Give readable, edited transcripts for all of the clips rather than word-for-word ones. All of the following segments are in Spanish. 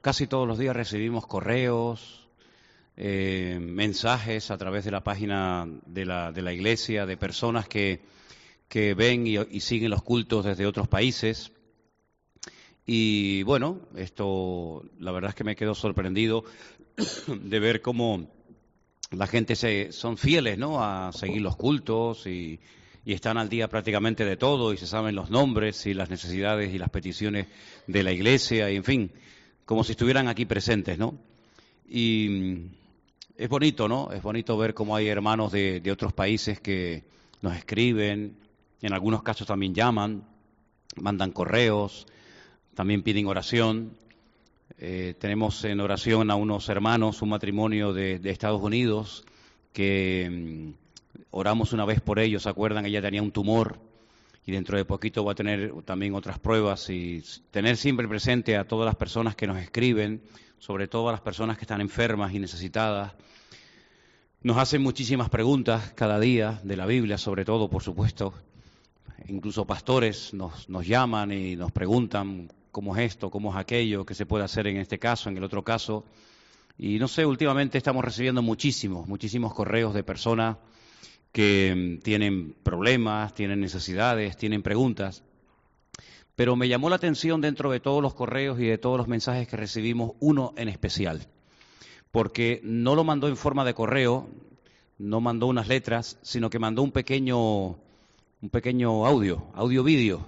Casi todos los días recibimos correos, mensajes a través de la página de la iglesia, de personas que ven y siguen los cultos desde otros países. Y bueno, esto la verdad es que me quedo sorprendido de ver cómo la gente son fieles, ¿no?, a seguir los cultos y están al día prácticamente de todo y se saben los nombres y las necesidades y las peticiones de la iglesia y en fin, como si estuvieran aquí presentes, ¿no? Y es bonito, ¿no? Es bonito ver cómo hay hermanos de otros países que nos escriben, en algunos casos también llaman, mandan correos, también piden oración. Tenemos en oración a unos hermanos, un matrimonio de Estados Unidos, que oramos una vez por ellos, ¿se acuerdan? Ella tenía un tumor y dentro de poquito va a tener también otras pruebas. Y tener siempre presente a todas las personas que nos escriben, sobre todo a las personas que están enfermas y necesitadas. Nos hacen muchísimas preguntas cada día, de la Biblia sobre todo, por supuesto. Incluso pastores nos llaman y nos preguntan cómo es esto, cómo es aquello, qué se puede hacer en este caso, en el otro caso. Y no sé, últimamente estamos recibiendo muchísimos correos de personas que tienen problemas, tienen necesidades, tienen preguntas. Pero me llamó la atención dentro de todos los correos y de todos los mensajes que recibimos, uno en especial. Porque no lo mandó en forma de correo, no mandó unas letras, sino que mandó un pequeño audio-vídeo.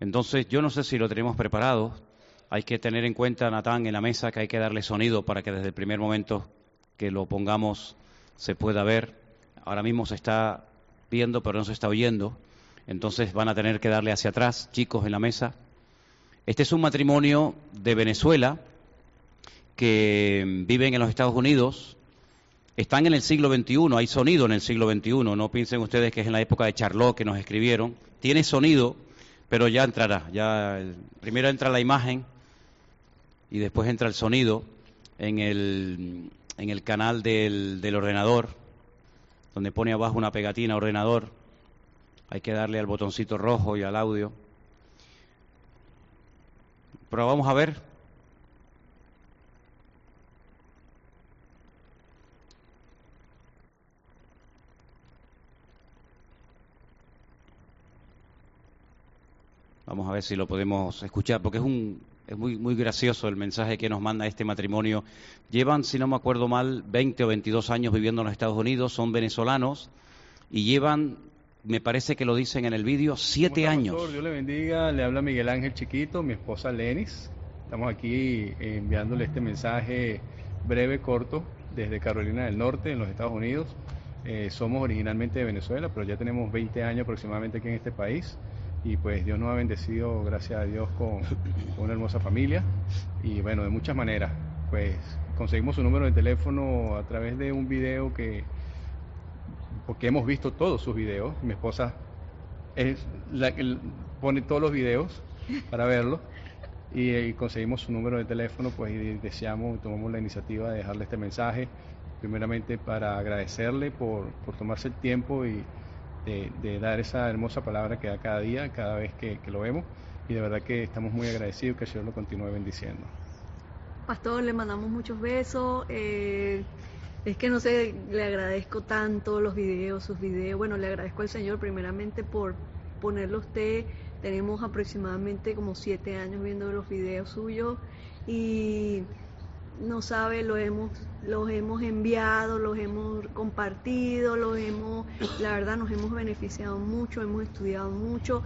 Entonces, yo no sé si lo tenemos preparado. Hay que tener en cuenta, Natán, en la mesa, que hay que darle sonido para que desde el primer momento que lo pongamos se pueda ver. Ahora mismo se está viendo, pero no se está oyendo. Entonces, van a tener que darle hacia atrás, chicos, en la mesa. Este es un matrimonio de Venezuela que viven en los Estados Unidos. Están en el siglo XXI, hay sonido en el siglo XXI, no piensen ustedes que es en la época de Charlot que nos escribieron. Tiene sonido, pero ya entrará, primero entra la imagen y después entra el sonido en el canal del ordenador, donde pone abajo una pegatina ordenador. Hay que darle al botoncito rojo y al audio. Pero vamos a ver. Vamos a ver si lo podemos escuchar, porque es muy, muy gracioso el mensaje que nos manda este matrimonio. Llevan, si no me acuerdo mal, 20 o 22 años viviendo en los Estados Unidos, son venezolanos y llevan, me parece que lo dicen en el vídeo, 7 años. Pastor, Dios le bendiga, le habla Miguel Ángel Chiquito, mi esposa Lenis. Estamos aquí enviándole este mensaje breve, corto, desde Carolina del Norte, en los Estados Unidos. Somos originalmente de Venezuela, pero ya tenemos 20 años aproximadamente aquí en este país. Y pues Dios nos ha bendecido, gracias a Dios, con una hermosa familia. Y bueno, de muchas maneras, pues conseguimos su número de teléfono a través de un video porque hemos visto todos sus videos. Mi esposa es la que pone todos los videos para verlos. Y conseguimos su número de teléfono, pues y tomamos la iniciativa de dejarle este mensaje. Primeramente para agradecerle por tomarse el tiempo y de dar esa hermosa palabra que da cada día, cada vez que lo vemos, y de verdad que estamos muy agradecidos, que el Señor lo continúe bendiciendo. Pastor, le mandamos muchos besos, es que no sé, le agradezco tanto los videos, sus videos. Bueno, le agradezco al Señor primeramente por ponerlo a usted. Tenemos aproximadamente como 7 años viendo los videos suyos y no sabe, los hemos enviado, los hemos compartido, la verdad nos hemos beneficiado mucho, hemos estudiado mucho,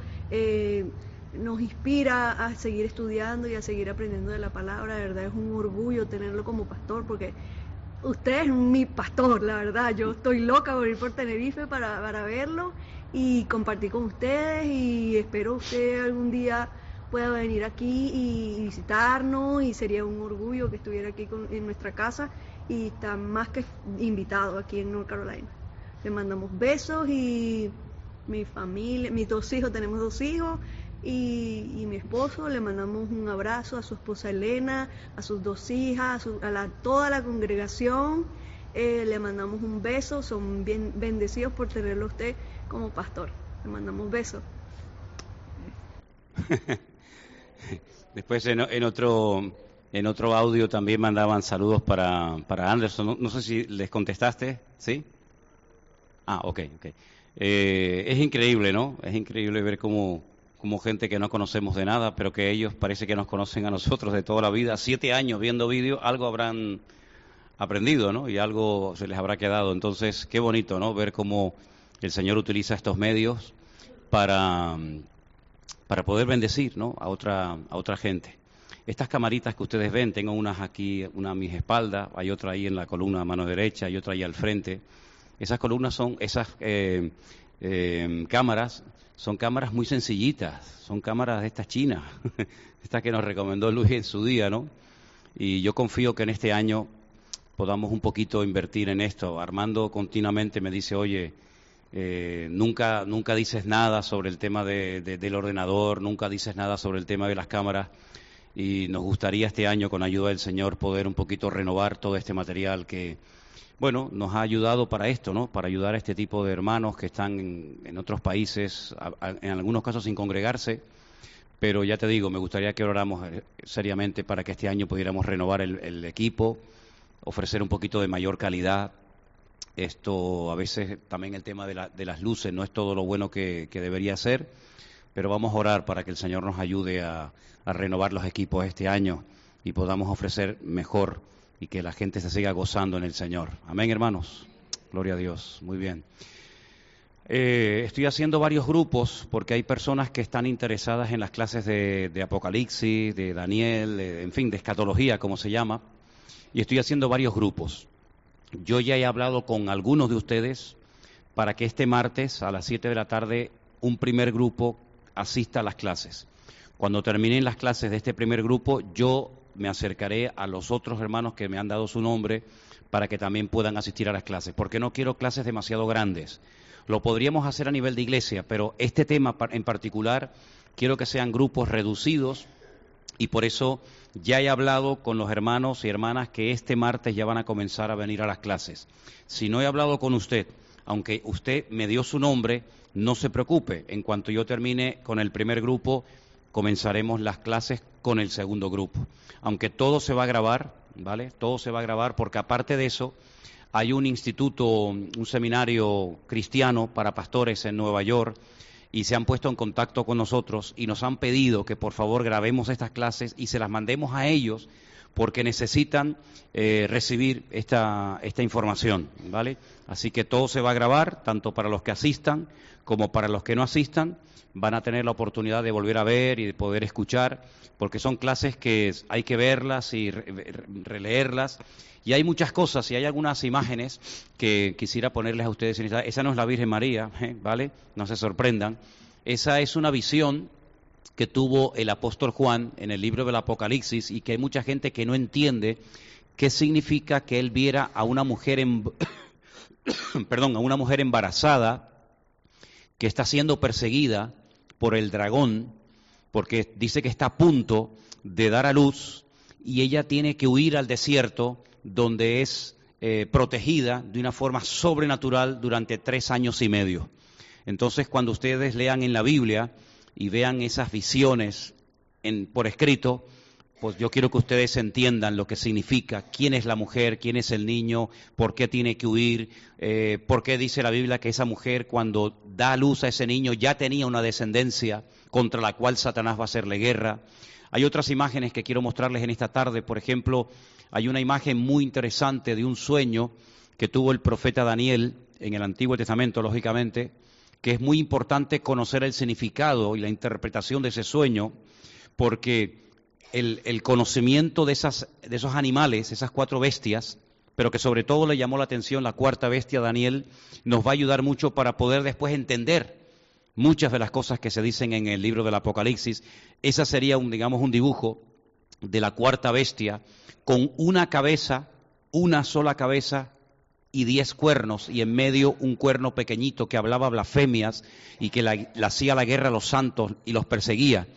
nos inspira a seguir estudiando y a seguir aprendiendo de la palabra. De verdad es un orgullo tenerlo como pastor, porque usted es mi pastor, la verdad. Yo estoy loca por ir por Tenerife para verlo y compartir con ustedes, y espero usted algún día pueda venir aquí y visitarnos, y sería un orgullo que estuviera aquí en nuestra casa, y está más que invitado aquí en North Carolina. Le mandamos besos, y mi familia, mis 2 hijos, tenemos 2 hijos, y mi esposo, le mandamos un abrazo a su esposa Elena, a sus 2 hijas, toda la congregación. Le mandamos un beso, son bien bendecidos por tenerlo a usted como pastor. Le mandamos besos. Después en otro En otro audio también mandaban saludos para Anderson. No sé si les contestaste, ¿sí? Ah, ok. Es increíble, ¿no? Es increíble ver cómo gente que no conocemos de nada, pero que ellos parece que nos conocen a nosotros de toda la vida. 7 años viendo vídeos, algo habrán aprendido, ¿no? Y algo se les habrá quedado. Entonces, qué bonito, ¿no? Ver cómo el Señor utiliza estos medios para poder bendecir, ¿no? a otra gente. Estas camaritas que ustedes ven, tengo unas aquí, una a mis espaldas, hay otra ahí en la columna de mano derecha, hay otra ahí al frente. Esas columnas son, esas cámaras, son cámaras muy sencillitas, son cámaras de estas chinas, estas que nos recomendó Luis en su día, ¿no? Y yo confío que en este año podamos un poquito invertir en esto. Armando continuamente me dice, oye, nunca dices nada sobre el tema del ordenador, nunca dices nada sobre el tema de las cámaras. Y nos gustaría este año, con ayuda del Señor, poder un poquito renovar todo este material que, bueno, nos ha ayudado para esto, ¿no? Para ayudar a este tipo de hermanos que están en otros países, en algunos casos sin congregarse. Pero ya te digo, me gustaría que oráramos seriamente para que este año pudiéramos renovar el equipo, ofrecer un poquito de mayor calidad. Esto, a veces, también el tema de las luces no es todo lo bueno que debería ser. Pero vamos a orar para que el Señor nos ayude a renovar los equipos este año y podamos ofrecer mejor y que la gente se siga gozando en el Señor. Amén, hermanos. Gloria a Dios. Muy bien. Estoy haciendo varios grupos porque hay personas que están interesadas en las clases de Apocalipsis, de Daniel, en fin, de escatología, como se llama. Y estoy haciendo varios grupos. Yo ya he hablado con algunos de ustedes para que este martes a las 7 de la tarde un primer grupo asista a las clases. Cuando terminen las clases de este primer grupo, yo me acercaré a los otros hermanos que me han dado su nombre para que también puedan asistir a las clases, porque no quiero clases demasiado grandes. Lo podríamos hacer a nivel de iglesia, pero este tema en particular quiero que sean grupos reducidos y por eso ya he hablado con los hermanos y hermanas que este martes ya van a comenzar a venir a las clases. Si no he hablado con usted, aunque usted me dio su nombre, no se preocupe. En cuanto yo termine con el primer grupo, comenzaremos las clases con el segundo grupo. Aunque todo se va a grabar, ¿vale? Todo se va a grabar porque aparte de eso, hay un instituto, un seminario cristiano para pastores en Nueva York y se han puesto en contacto con nosotros y nos han pedido que por favor grabemos estas clases y se las mandemos a ellos porque necesitan recibir esta información, ¿vale? Así que todo se va a grabar, tanto para los que asistan como para los que no asistan. Van a tener la oportunidad de volver a ver y de poder escuchar, porque son clases que hay que verlas y releerlas. Y hay muchas cosas, y hay algunas imágenes que quisiera ponerles a ustedes en esta. Esa no es la Virgen María, ¿vale? No se sorprendan. Esa es una visión que tuvo el apóstol Juan en el libro del Apocalipsis y que hay mucha gente que no entiende qué significa que él viera a una mujer embarazada que está siendo perseguida por el dragón porque dice que está a punto de dar a luz y ella tiene que huir al desierto donde es protegida de una forma sobrenatural durante 3 años y medio. Entonces, cuando ustedes lean en la Biblia y vean esas visiones por escrito, pues yo quiero que ustedes entiendan lo que significa, quién es la mujer, quién es el niño, por qué tiene que huir, por qué dice la Biblia que esa mujer cuando da luz a ese niño ya tenía una descendencia contra la cual Satanás va a hacerle guerra. Hay otras imágenes que quiero mostrarles en esta tarde. Por ejemplo, hay una imagen muy interesante de un sueño que tuvo el profeta Daniel en el Antiguo Testamento, lógicamente, que es muy importante conocer el significado y la interpretación de ese sueño, porque el conocimiento de esos animales, esas 4 bestias, pero que sobre todo le llamó la atención la 4ª bestia, Daniel, nos va a ayudar mucho para poder después entender muchas de las cosas que se dicen en el libro del Apocalipsis. Esa sería, un dibujo de la 4ª bestia, con una cabeza, una sola cabeza, y 10 cuernos, y en medio un cuerno pequeñito que hablaba blasfemias y que le hacía la guerra a los santos y los perseguía.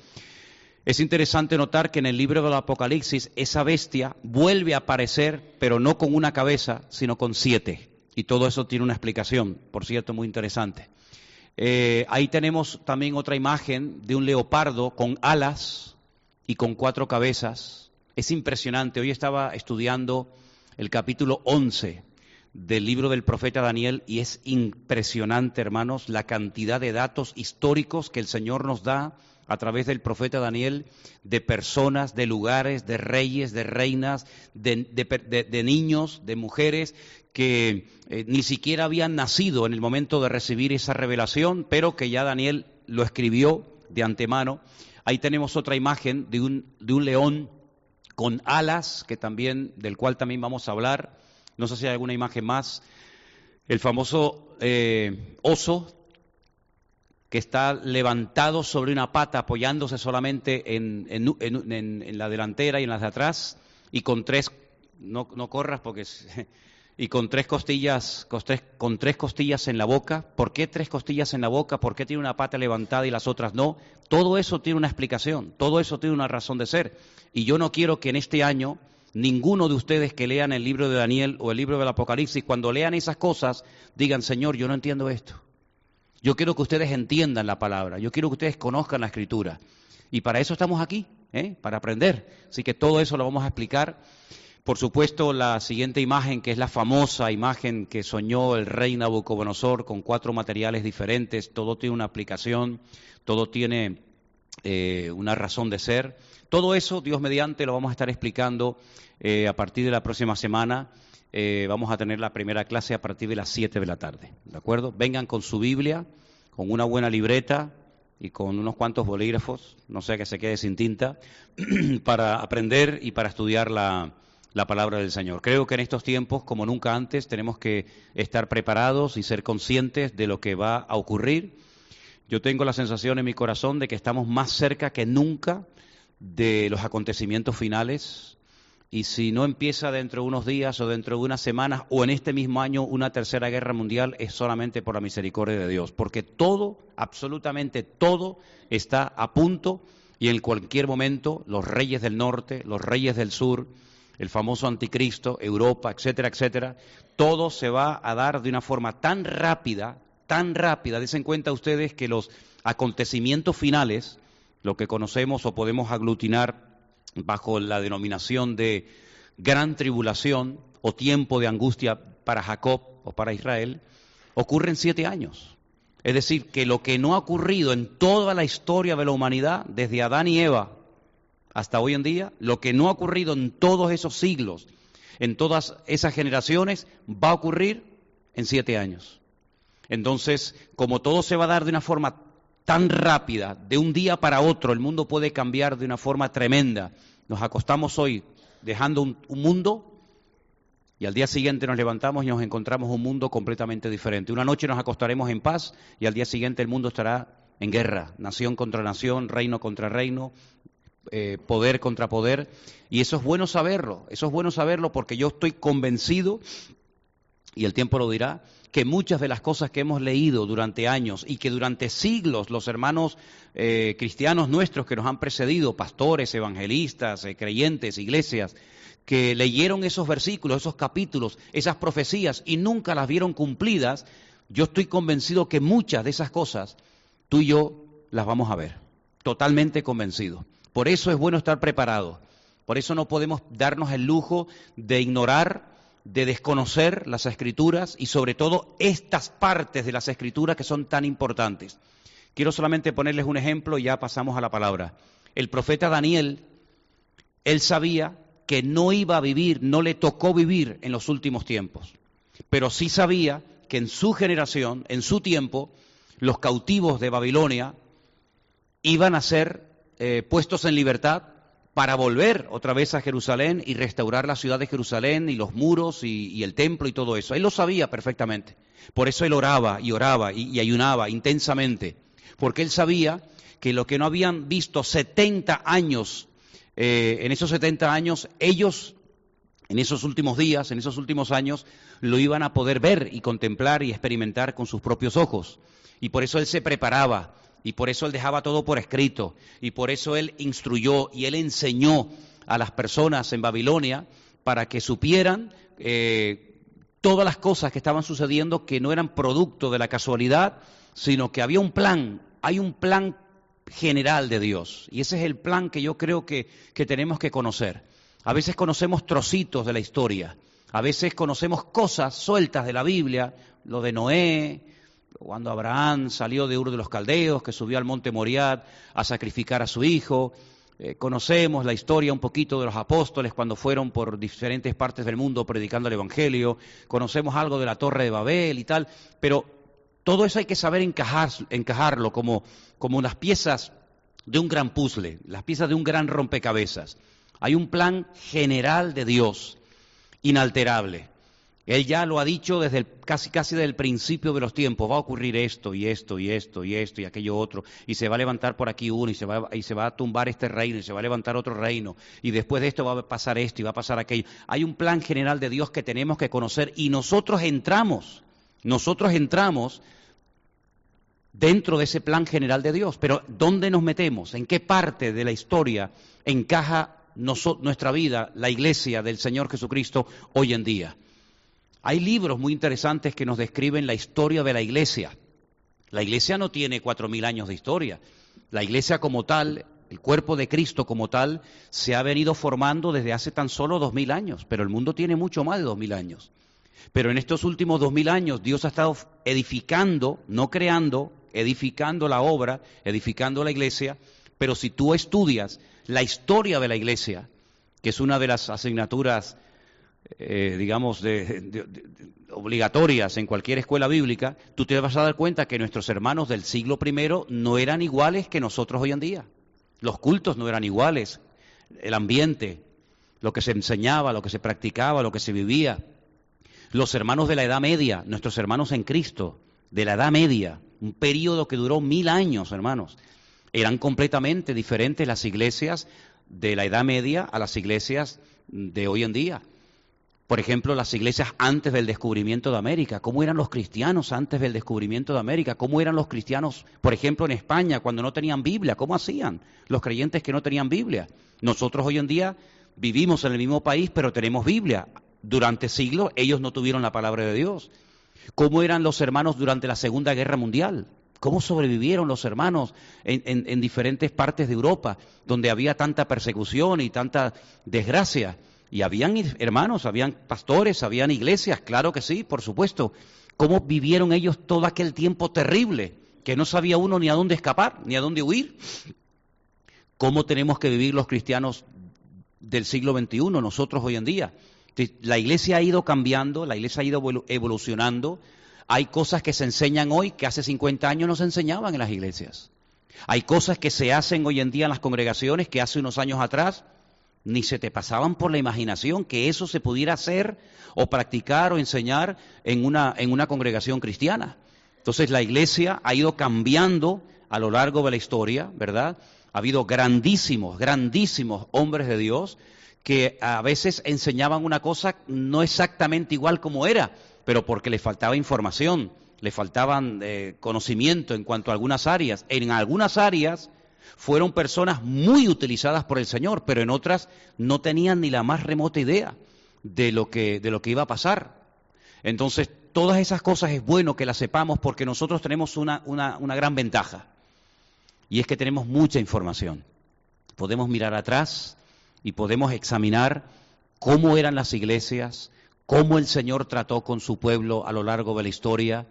Es interesante notar que en el libro del Apocalipsis esa bestia vuelve a aparecer, pero no con una cabeza, sino con 7. Y todo eso tiene una explicación, por cierto, muy interesante. Ahí tenemos también otra imagen de un leopardo con alas y con 4 cabezas, Es impresionante. Hoy estaba estudiando el capítulo 11 del libro del profeta Daniel y es impresionante, hermanos, la cantidad de datos históricos que el Señor nos da a través del profeta Daniel, de personas, de lugares, de reyes, de reinas, de niños, de mujeres que ni siquiera habían nacido en el momento de recibir esa revelación, pero que ya Daniel lo escribió de antemano. Ahí tenemos otra imagen de un león con alas, del cual también vamos a hablar. No sé si hay alguna imagen más. El famoso oso que está levantado sobre una pata, apoyándose solamente en la delantera y en las de atrás, y con tres, no corras porque y con tres costillas en la boca. ¿Por qué tres costillas en la boca? ¿Por qué tiene una pata levantada y las otras no? Todo eso tiene una explicación, todo eso tiene una razón de ser. Y yo no quiero que en este año ninguno de ustedes que lean el libro de Daniel o el libro del Apocalipsis, cuando lean esas cosas, digan: Señor, yo no entiendo esto. Yo quiero que ustedes entiendan la palabra, yo quiero que ustedes conozcan la Escritura. Y para eso estamos aquí, para aprender. Así que todo eso lo vamos a explicar. Por supuesto, la siguiente imagen, que es la famosa imagen que soñó el rey Nabucodonosor con 4 materiales diferentes. Todo tiene una aplicación, todo tiene una razón de ser. Todo eso, Dios mediante, lo vamos a estar explicando a partir de la próxima semana. Vamos a tener la primera clase a partir de las 7 de la tarde, ¿de acuerdo? Vengan con su Biblia, con una buena libreta y con unos cuantos bolígrafos, no sea que se quede sin tinta, para aprender y para estudiar la palabra del Señor. Creo que en estos tiempos, como nunca antes, tenemos que estar preparados y ser conscientes de lo que va a ocurrir. Yo tengo la sensación en mi corazón de que estamos más cerca que nunca de los acontecimientos finales. Y si no empieza dentro de unos días o dentro de unas semanas o en este mismo año una tercera guerra mundial, es solamente por la misericordia de Dios. Porque todo, absolutamente todo, está a punto y en cualquier momento los reyes del norte, los reyes del sur, el famoso anticristo, Europa, etcétera, etcétera, todo se va a dar de una forma tan rápida, tan rápida. Desen cuenta ustedes que los acontecimientos finales, lo que conocemos o podemos aglutinar bajo la denominación de gran tribulación o tiempo de angustia para Jacob o para Israel, ocurren 7 años. Es decir, que lo que no ha ocurrido en toda la historia de la humanidad, desde Adán y Eva hasta hoy en día, lo que no ha ocurrido en todos esos siglos, en todas esas generaciones, va a ocurrir en 7 años. Entonces, como todo se va a dar de una forma tan rápida, de un día para otro, el mundo puede cambiar de una forma tremenda. Nos acostamos hoy dejando un mundo y al día siguiente nos levantamos y nos encontramos un mundo completamente diferente. Una noche nos acostaremos en paz y al día siguiente el mundo estará en guerra, nación contra nación, reino contra reino, poder contra poder. Y eso es bueno saberlo porque yo estoy convencido, y el tiempo lo dirá, que muchas de las cosas que hemos leído durante años y que durante siglos los hermanos cristianos nuestros que nos han precedido, pastores, evangelistas, creyentes, iglesias, que leyeron esos versículos, esos capítulos, esas profecías y nunca las vieron cumplidas, yo estoy convencido que muchas de esas cosas tú y yo las vamos a ver, totalmente convencido. Por eso es bueno estar preparados, por eso no podemos darnos el lujo de ignorar, de desconocer las Escrituras y sobre todo estas partes de las Escrituras que son tan importantes. Quiero solamente ponerles un ejemplo y ya pasamos a la palabra. El profeta Daniel, él sabía que no iba a vivir, no le tocó vivir en los últimos tiempos, pero sí sabía que en su generación, en su tiempo, los cautivos de Babilonia iban a ser puestos en libertad para volver otra vez a Jerusalén y restaurar la ciudad de Jerusalén y los muros y el templo y todo eso. Él lo sabía perfectamente. Por eso él oraba y ayunaba intensamente. Porque él sabía que lo que no habían visto 70 años, en esos 70 años, ellos en esos últimos días, en esos últimos años, lo iban a poder ver y contemplar y experimentar con sus propios ojos. Y por eso él se preparaba. Y por eso él dejaba todo por escrito, y por eso él instruyó y él enseñó a las personas en Babilonia para que supieran todas las cosas que estaban sucediendo, que no eran producto de la casualidad, sino que había un plan, hay un plan general de Dios. Y ese es el plan que yo creo que tenemos que conocer. A veces conocemos trocitos de la historia, a veces conocemos cosas sueltas de la Biblia, lo de Noé, cuando Abraham salió de Ur de los Caldeos, que subió al monte Moriat a sacrificar a su hijo. Conocemos la historia un poquito de los apóstoles cuando fueron por diferentes partes del mundo predicando el Evangelio. Conocemos algo de la Torre de Babel y tal, pero todo eso hay que saber encajarlo como las piezas de un gran puzzle, las piezas de un gran rompecabezas. Hay un plan general de Dios, inalterable. Él ya lo ha dicho desde casi desde el principio de los tiempos. Va a ocurrir esto, y esto, y esto, y esto, y aquello otro. Y se va a levantar por aquí uno, y se va a tumbar este reino, y se va a levantar otro reino. Y después de esto va a pasar esto, y va a pasar aquello. Hay un plan general de Dios que tenemos que conocer. Y nosotros entramos dentro de ese plan general de Dios. Pero ¿dónde nos metemos? ¿En qué parte de la historia encaja nuestra vida, la Iglesia del Señor Jesucristo hoy en día? Hay libros muy interesantes que nos describen la historia de la Iglesia. La Iglesia no tiene 4000 años de historia. La Iglesia como tal, el cuerpo de Cristo como tal, se ha venido formando desde hace tan solo 2000 años. Pero el mundo tiene mucho más de 2000 años. Pero en estos últimos 2000 años Dios ha estado edificando, no creando, edificando la obra, edificando la Iglesia. Pero si tú estudias la historia de la Iglesia, que es una de las asignaturas obligatorias en cualquier escuela bíblica, tú te vas a dar cuenta que nuestros hermanos del siglo I no eran iguales que nosotros hoy en día. Los cultos no eran iguales, el ambiente, lo que se enseñaba, lo que se practicaba, lo que se vivía. Los hermanos de la Edad Media, nuestros hermanos en Cristo, de la Edad Media, un periodo que duró 1000 años, hermanos, eran completamente diferentes las iglesias de la Edad Media a las iglesias de hoy en día. Por ejemplo, las iglesias antes del descubrimiento de América. ¿Cómo eran los cristianos antes del descubrimiento de América? ¿Cómo eran los cristianos, por ejemplo, en España cuando no tenían Biblia? ¿Cómo hacían los creyentes que no tenían Biblia? Nosotros hoy en día vivimos en el mismo país, pero tenemos Biblia. Durante siglos ellos no tuvieron la palabra de Dios. ¿Cómo eran los hermanos durante la Segunda Guerra Mundial? ¿Cómo sobrevivieron los hermanos en diferentes partes de Europa, donde había tanta persecución y tanta desgracia? Y habían hermanos, habían pastores, habían iglesias, claro que sí, por supuesto. ¿Cómo vivieron ellos todo aquel tiempo terrible? Que no sabía uno ni a dónde escapar, ni a dónde huir. ¿Cómo tenemos que vivir los cristianos del siglo XXI, nosotros hoy en día? La iglesia ha ido cambiando, la iglesia ha ido evolucionando. Hay cosas que se enseñan hoy que hace 50 años no se enseñaban en las iglesias. Hay cosas que se hacen hoy en día en las congregaciones que hace unos años atrás ni se te pasaban por la imaginación que eso se pudiera hacer o practicar o enseñar en una congregación cristiana. Entonces la iglesia ha ido cambiando a lo largo de la historia, ¿verdad? Ha habido grandísimos, grandísimos hombres de Dios que a veces enseñaban una cosa no exactamente igual como era, pero porque les faltaba información, les faltaban conocimiento en cuanto a algunas áreas. En algunas áreas fueron personas muy utilizadas por el Señor, pero en otras no tenían ni la más remota idea de lo que iba a pasar. Entonces, todas esas cosas es bueno que las sepamos porque nosotros tenemos una gran ventaja. Y es que tenemos mucha información. Podemos mirar atrás y podemos examinar cómo eran las iglesias, cómo el Señor trató con su pueblo a lo largo de la historia,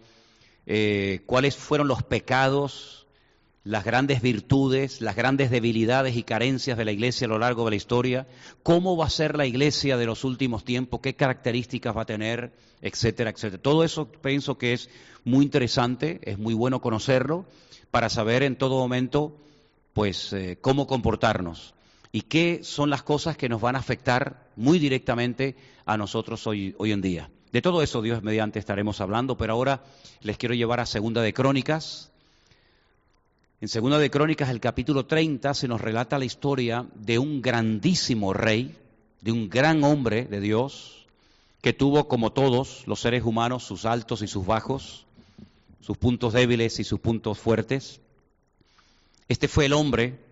cuáles fueron los pecados, las grandes virtudes, las grandes debilidades y carencias de la iglesia a lo largo de la historia, cómo va a ser la iglesia de los últimos tiempos, qué características va a tener, etcétera, etcétera. Todo eso pienso que es muy interesante, es muy bueno conocerlo para saber en todo momento pues cómo comportarnos y qué son las cosas que nos van a afectar muy directamente a nosotros hoy en día. De todo eso, Dios mediante, estaremos hablando, pero ahora les quiero llevar a Segunda de Crónicas. En Segunda de Crónicas, el capítulo 30, se nos relata la historia de un grandísimo rey, de un gran hombre de Dios, que tuvo, como todos los seres humanos, sus altos y sus bajos, sus puntos débiles y sus puntos fuertes. Este fue el hombre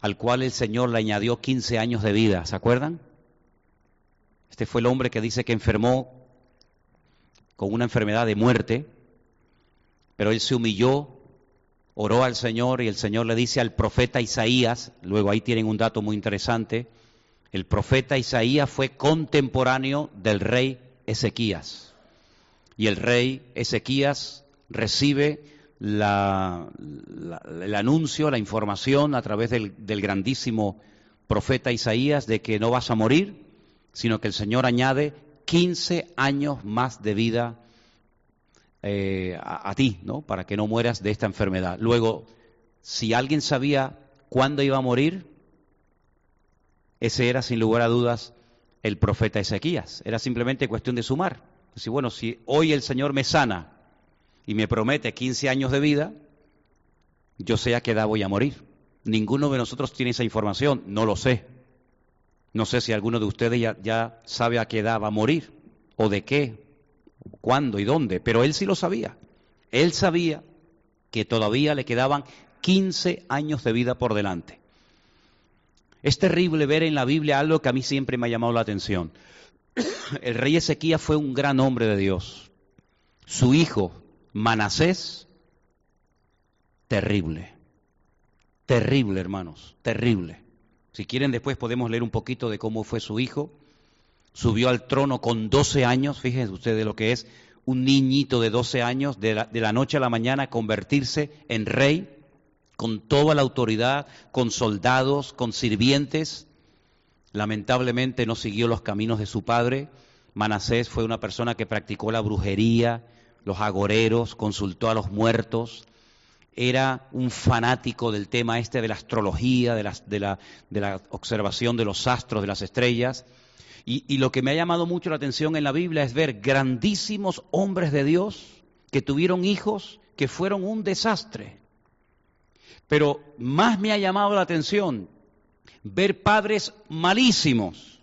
al cual el Señor le añadió 15 años de vida, ¿se acuerdan? Este fue el hombre que dice que enfermó con una enfermedad de muerte, pero él se humilló, oró al Señor y el Señor le dice al profeta Isaías, luego ahí tienen un dato muy interesante, El profeta Isaías fue contemporáneo del rey Ezequías. Y el rey Ezequías recibe el anuncio, la información a través del grandísimo profeta Isaías de que no vas a morir, sino que el Señor añade 15 años más de vida a ti, ¿no? Para que no mueras de esta enfermedad. Luego, si alguien sabía cuándo iba a morir, ese era sin lugar a dudas el profeta Ezequías. Era simplemente cuestión de sumar. Así, bueno, si hoy el Señor me sana y me promete 15 años de vida, yo sé a qué edad voy a morir. Ninguno de nosotros tiene esa información, no lo sé. No sé si alguno de ustedes ya sabe a qué edad va a morir, o de qué, cuándo y dónde, pero él sí lo sabía. Él sabía que todavía le quedaban 15 años de vida por delante. Es terrible ver en la Biblia algo que a mí siempre me ha llamado la atención. El rey Ezequías fue un gran hombre de Dios. Su hijo, Manasés, terrible. Terrible, hermanos, terrible. Si quieren, después podemos leer un poquito de cómo fue su hijo. Subió al trono con 12 años, fíjense ustedes lo que es un niñito de 12 años, de la noche a la mañana, convertirse en rey, con toda la autoridad, con soldados, con sirvientes. Lamentablemente no siguió los caminos de su padre. Manasés fue una persona que practicó la brujería, los agoreros, consultó a los muertos. Era un fanático del tema de la astrología, de la observación de los astros, de las estrellas. Y lo que me ha llamado mucho la atención en la Biblia es ver grandísimos hombres de Dios que tuvieron hijos que fueron un desastre. Pero más me ha llamado la atención ver padres malísimos,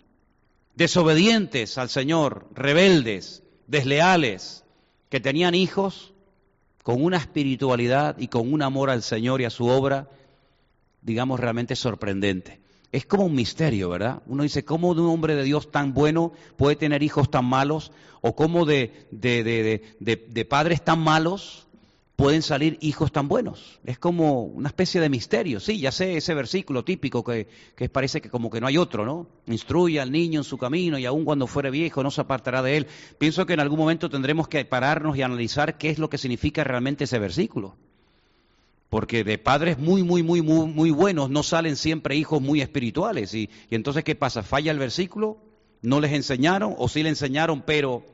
desobedientes al Señor, rebeldes, desleales, que tenían hijos con una espiritualidad y con un amor al Señor y a su obra, digamos, realmente sorprendente. Es como un misterio, ¿verdad? Uno dice, ¿cómo un hombre de Dios tan bueno puede tener hijos tan malos? ¿O cómo de padres tan malos pueden salir hijos tan buenos? Es como una especie de misterio. Sí, ya sé, ese versículo típico que parece que como que no hay otro, ¿no? Instruye al niño en su camino y aun cuando fuere viejo no se apartará de él. Pienso que en algún momento tendremos que pararnos y analizar qué es lo que significa realmente ese versículo. Porque de padres muy buenos no salen siempre hijos muy espirituales. Y entonces, ¿qué pasa? ¿Falla el versículo? ¿No les enseñaron? ¿O sí le enseñaron? Pero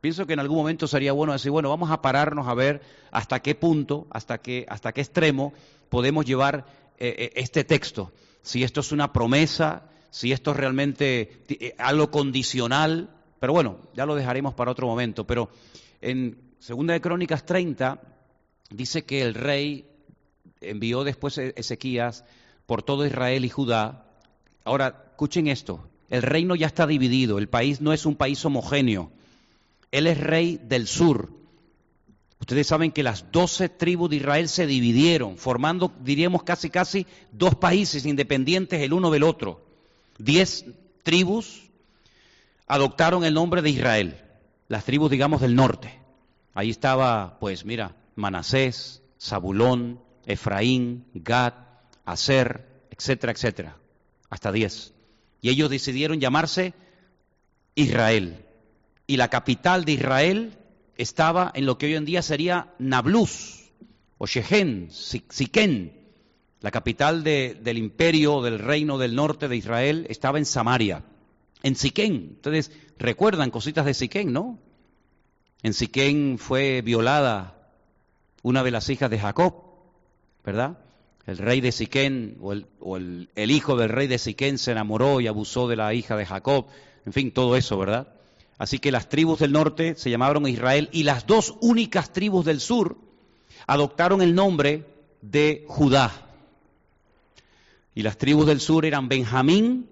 pienso que en algún momento sería bueno decir, bueno, vamos a pararnos a ver hasta qué punto, hasta qué extremo podemos llevar este texto. Si esto es una promesa, si esto es realmente algo condicional. Pero bueno, ya lo dejaremos para otro momento. Pero en Segunda de Crónicas 30 dice que el rey envió después Ezequías por todo Israel y Judá. Ahora, escuchen esto. El reino ya está dividido. El país no es un país homogéneo. Él es rey del sur. Ustedes saben que las 12 tribus de Israel se dividieron, formando, diríamos, casi dos países independientes el uno del otro. 10 tribus adoptaron el nombre de Israel. Las tribus, digamos, del norte. Ahí estaba, pues, mira, Manasés, Sabulón, Efraín, Gad, Aser, etcétera, etcétera, hasta 10. Y ellos decidieron llamarse Israel. Y la capital de Israel estaba en lo que hoy en día sería Nablus, o Shechem, Siquén. La capital del imperio, del reino del norte de Israel, estaba en Samaria, en Siquén. Ustedes recuerdan cositas de Siquén, ¿no? En Siquén fue violada una de las hijas de Jacob, ¿verdad? El rey de Siquén, o el hijo del rey de Siquén se enamoró y abusó de la hija de Jacob. En fin, todo eso, ¿verdad? Así que las tribus del norte se llamaron Israel y las dos únicas tribus del sur adoptaron el nombre de Judá. Y las tribus del sur eran Benjamín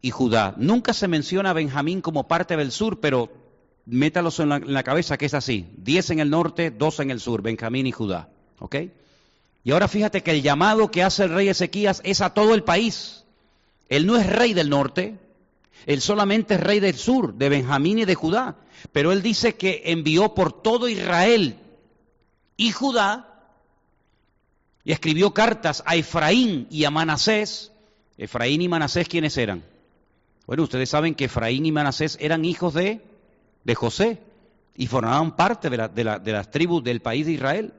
y Judá. Nunca se menciona a Benjamín como parte del sur, pero métalos en la cabeza que es así. 10 en el norte, 2 en el sur, Benjamín y Judá, ¿ok? Y ahora fíjate que el llamado que hace el rey Ezequías es a todo el país. Él no es rey del norte, él solamente es rey del sur, de Benjamín y de Judá. Pero él dice que envió por todo Israel y Judá y escribió cartas a Efraín y a Manasés. Efraín y Manasés, ¿quiénes eran? Bueno, ustedes saben que Efraín y Manasés eran hijos de José y formaban parte de las tribus del país de Israel,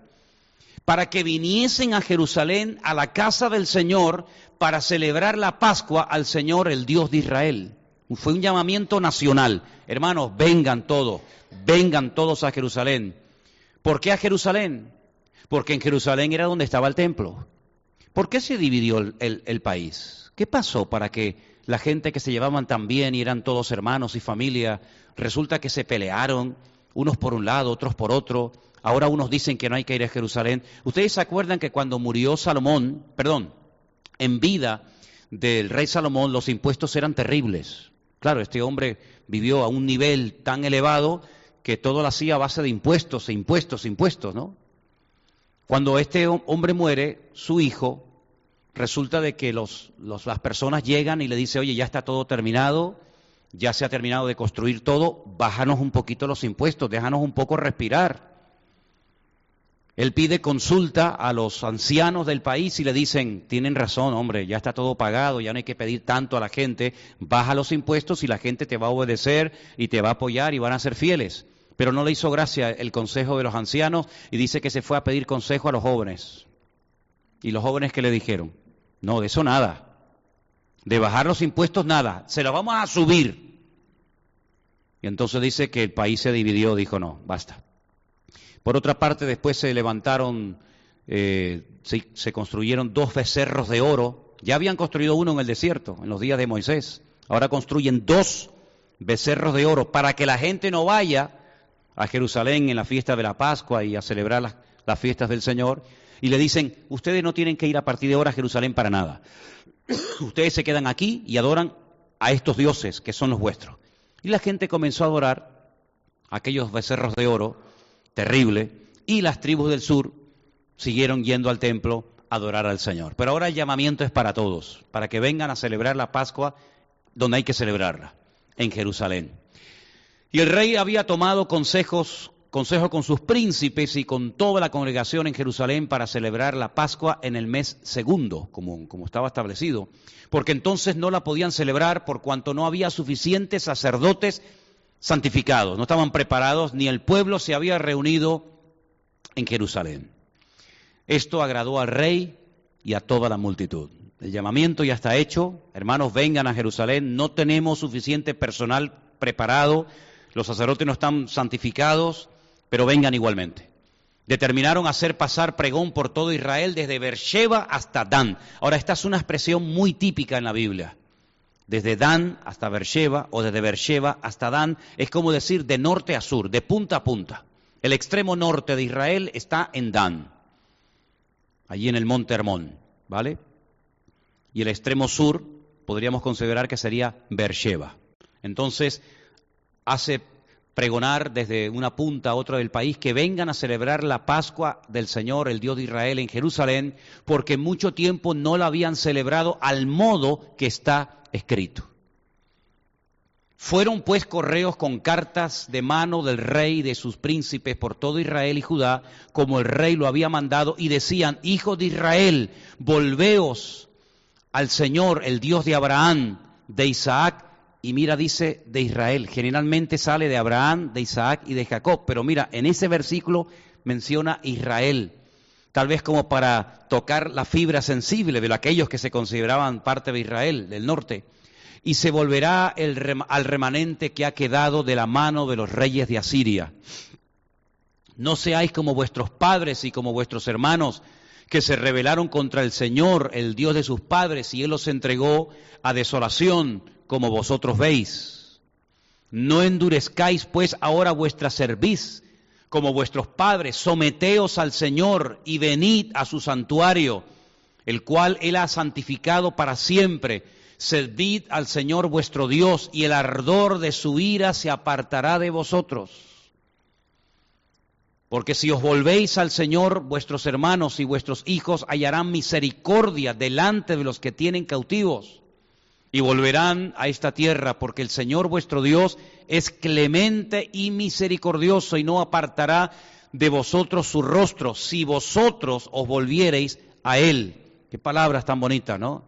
para que viniesen a Jerusalén, a la casa del Señor, para celebrar la Pascua al Señor, el Dios de Israel. Fue un llamamiento nacional. Hermanos, vengan todos a Jerusalén. ¿Por qué a Jerusalén? Porque en Jerusalén era donde estaba el templo. ¿Por qué se dividió el país? ¿Qué pasó para que la gente que se llevaban tan bien y eran todos hermanos y familia, resulta que se pelearon, unos por un lado, otros por otro? Ahora unos dicen que no hay que ir a Jerusalén. ¿Ustedes se acuerdan que cuando murió Salomón, en vida del rey Salomón, los impuestos eran terribles? Claro, este hombre vivió a un nivel tan elevado que todo lo hacía a base de impuestos, impuestos, ¿no? Cuando este hombre muere, su hijo, resulta de que las personas llegan y le dicen, oye, ya está todo terminado, ya se ha terminado de construir todo, bájanos un poquito los impuestos, déjanos un poco respirar. Él pide consulta a los ancianos del país y le dicen, tienen razón, hombre, ya está todo pagado, ya no hay que pedir tanto a la gente, baja los impuestos y la gente te va a obedecer y te va a apoyar y van a ser fieles. Pero no le hizo gracia el consejo de los ancianos y dice que se fue a pedir consejo a los jóvenes. ¿Y los jóvenes qué le dijeron? No, de eso nada, de bajar los impuestos nada, se los vamos a subir. Y entonces dice que el país se dividió, dijo no, basta. Por otra parte, después se levantaron, se construyeron 2 becerros de oro. Ya habían construido uno en el desierto, en los días de Moisés. Ahora construyen 2 becerros de oro para que la gente no vaya a Jerusalén en la fiesta de la Pascua y a celebrar las fiestas del Señor. Y le dicen, ustedes no tienen que ir a partir de ahora a Jerusalén para nada. Ustedes se quedan aquí y adoran a estos dioses que son los vuestros. Y la gente comenzó a adorar a aquellos becerros de oro, terrible, y las tribus del sur siguieron yendo al templo a adorar al Señor. Pero ahora el llamamiento es para todos, para que vengan a celebrar la Pascua donde hay que celebrarla, en Jerusalén. Y el rey había tomado consejo con sus príncipes y con toda la congregación en Jerusalén para celebrar la Pascua en el mes segundo, como estaba establecido, porque entonces no la podían celebrar por cuanto no había suficientes sacerdotes santificados, no estaban preparados, ni el pueblo se había reunido en Jerusalén. Esto agradó al rey y a toda la multitud. El llamamiento ya está hecho, hermanos, vengan a Jerusalén, no tenemos suficiente personal preparado, los sacerdotes no están santificados, pero vengan igualmente. Determinaron hacer pasar pregón por todo Israel, desde Beersheba hasta Dan. Ahora, esta es una expresión muy típica en la Biblia. Desde Dan hasta Beersheba, o desde Beersheba hasta Dan, es como decir de norte a sur, de punta a punta. El extremo norte de Israel está en Dan, allí en el monte Hermón, ¿vale? Y el extremo sur podríamos considerar que sería Beersheba. Entonces, hace pregonar desde una punta a otra del país que vengan a celebrar la Pascua del Señor, el Dios de Israel, en Jerusalén, porque mucho tiempo no la habían celebrado al modo que está escrito. Fueron pues correos con cartas de mano del rey y de sus príncipes por todo Israel y Judá, como el rey lo había mandado, y decían, hijos de Israel, volveos al Señor, el Dios de Abraham, de Isaac, y mira, dice de Israel. Generalmente sale de Abraham, de Isaac y de Jacob, pero mira, en ese versículo menciona Israel, tal vez como para tocar la fibra sensible de aquellos que se consideraban parte de Israel, del norte. Y se volverá al remanente que ha quedado de la mano de los reyes de Asiria. No seáis como vuestros padres y como vuestros hermanos, que se rebelaron contra el Señor, el Dios de sus padres, y Él los entregó a desolación, como vosotros veis. No endurezcáis pues ahora vuestra cerviz, como vuestros padres, someteos al Señor y venid a su santuario, el cual Él ha santificado para siempre. Servid al Señor vuestro Dios, y el ardor de su ira se apartará de vosotros. Porque si os volvéis al Señor, vuestros hermanos y vuestros hijos hallarán misericordia delante de los que tienen cautivos, y volverán a esta tierra, porque el Señor vuestro Dios es clemente y misericordioso, y no apartará de vosotros su rostro, si vosotros os volviereis a Él. Qué palabras tan bonitas, ¿no?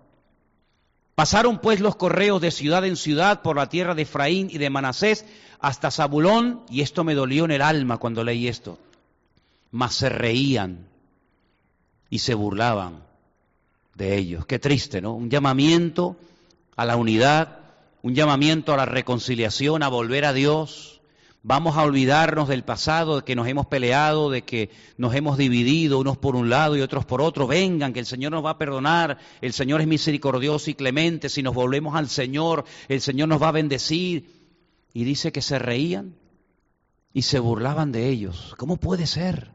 Pasaron pues los correos de ciudad en ciudad por la tierra de Efraín y de Manasés hasta Sabulón, y esto me dolió en el alma cuando leí esto. Mas se reían y se burlaban de ellos. Qué triste, ¿no? Un llamamiento a la unidad, un llamamiento a la reconciliación, a volver a Dios. Vamos a olvidarnos del pasado, de que nos hemos peleado, de que nos hemos dividido unos por un lado y otros por otro. Vengan, que el Señor nos va a perdonar, el Señor es misericordioso y clemente, si nos volvemos al Señor, el Señor nos va a bendecir. Y dice que se reían y se burlaban de ellos. ¿Cómo puede ser?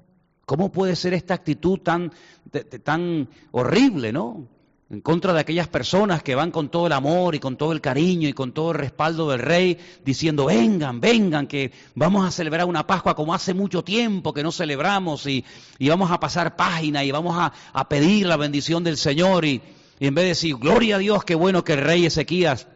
¿Cómo puede ser esta actitud tan horrible, ¿no? En contra de aquellas personas que van con todo el amor y con todo el cariño y con todo el respaldo del rey, diciendo, vengan, vengan, que vamos a celebrar una Pascua como hace mucho tiempo que no celebramos, y vamos a pasar página y vamos a pedir la bendición del Señor, y en vez de decir, gloria a Dios, qué bueno que el rey Ezequías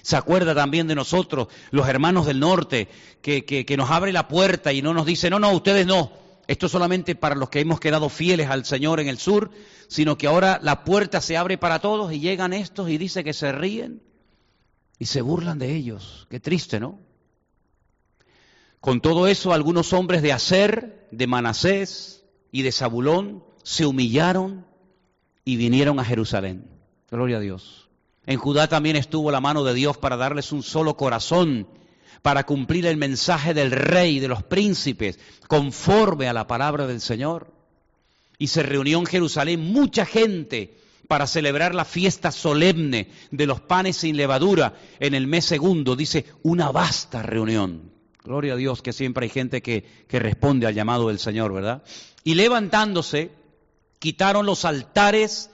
se acuerda también de nosotros, los hermanos del norte, que nos abre la puerta y no nos dice, no, ustedes no. Esto solamente para los que hemos quedado fieles al Señor en el sur, sino que ahora la puerta se abre para todos y llegan estos y dice que se ríen y se burlan de ellos. Qué triste, ¿no? Con todo eso, algunos hombres de Aser, de Manasés y de Zabulón se humillaron y vinieron a Jerusalén. Gloria a Dios. En Judá también estuvo la mano de Dios para darles un solo corazón, para cumplir el mensaje del rey, de los príncipes, conforme a la palabra del Señor. Y se reunió en Jerusalén mucha gente para celebrar la fiesta solemne de los panes sin levadura en el mes segundo. Dice, una vasta reunión. Gloria a Dios que siempre hay gente que responde al llamado del Señor, ¿verdad? Y levantándose, quitaron los altares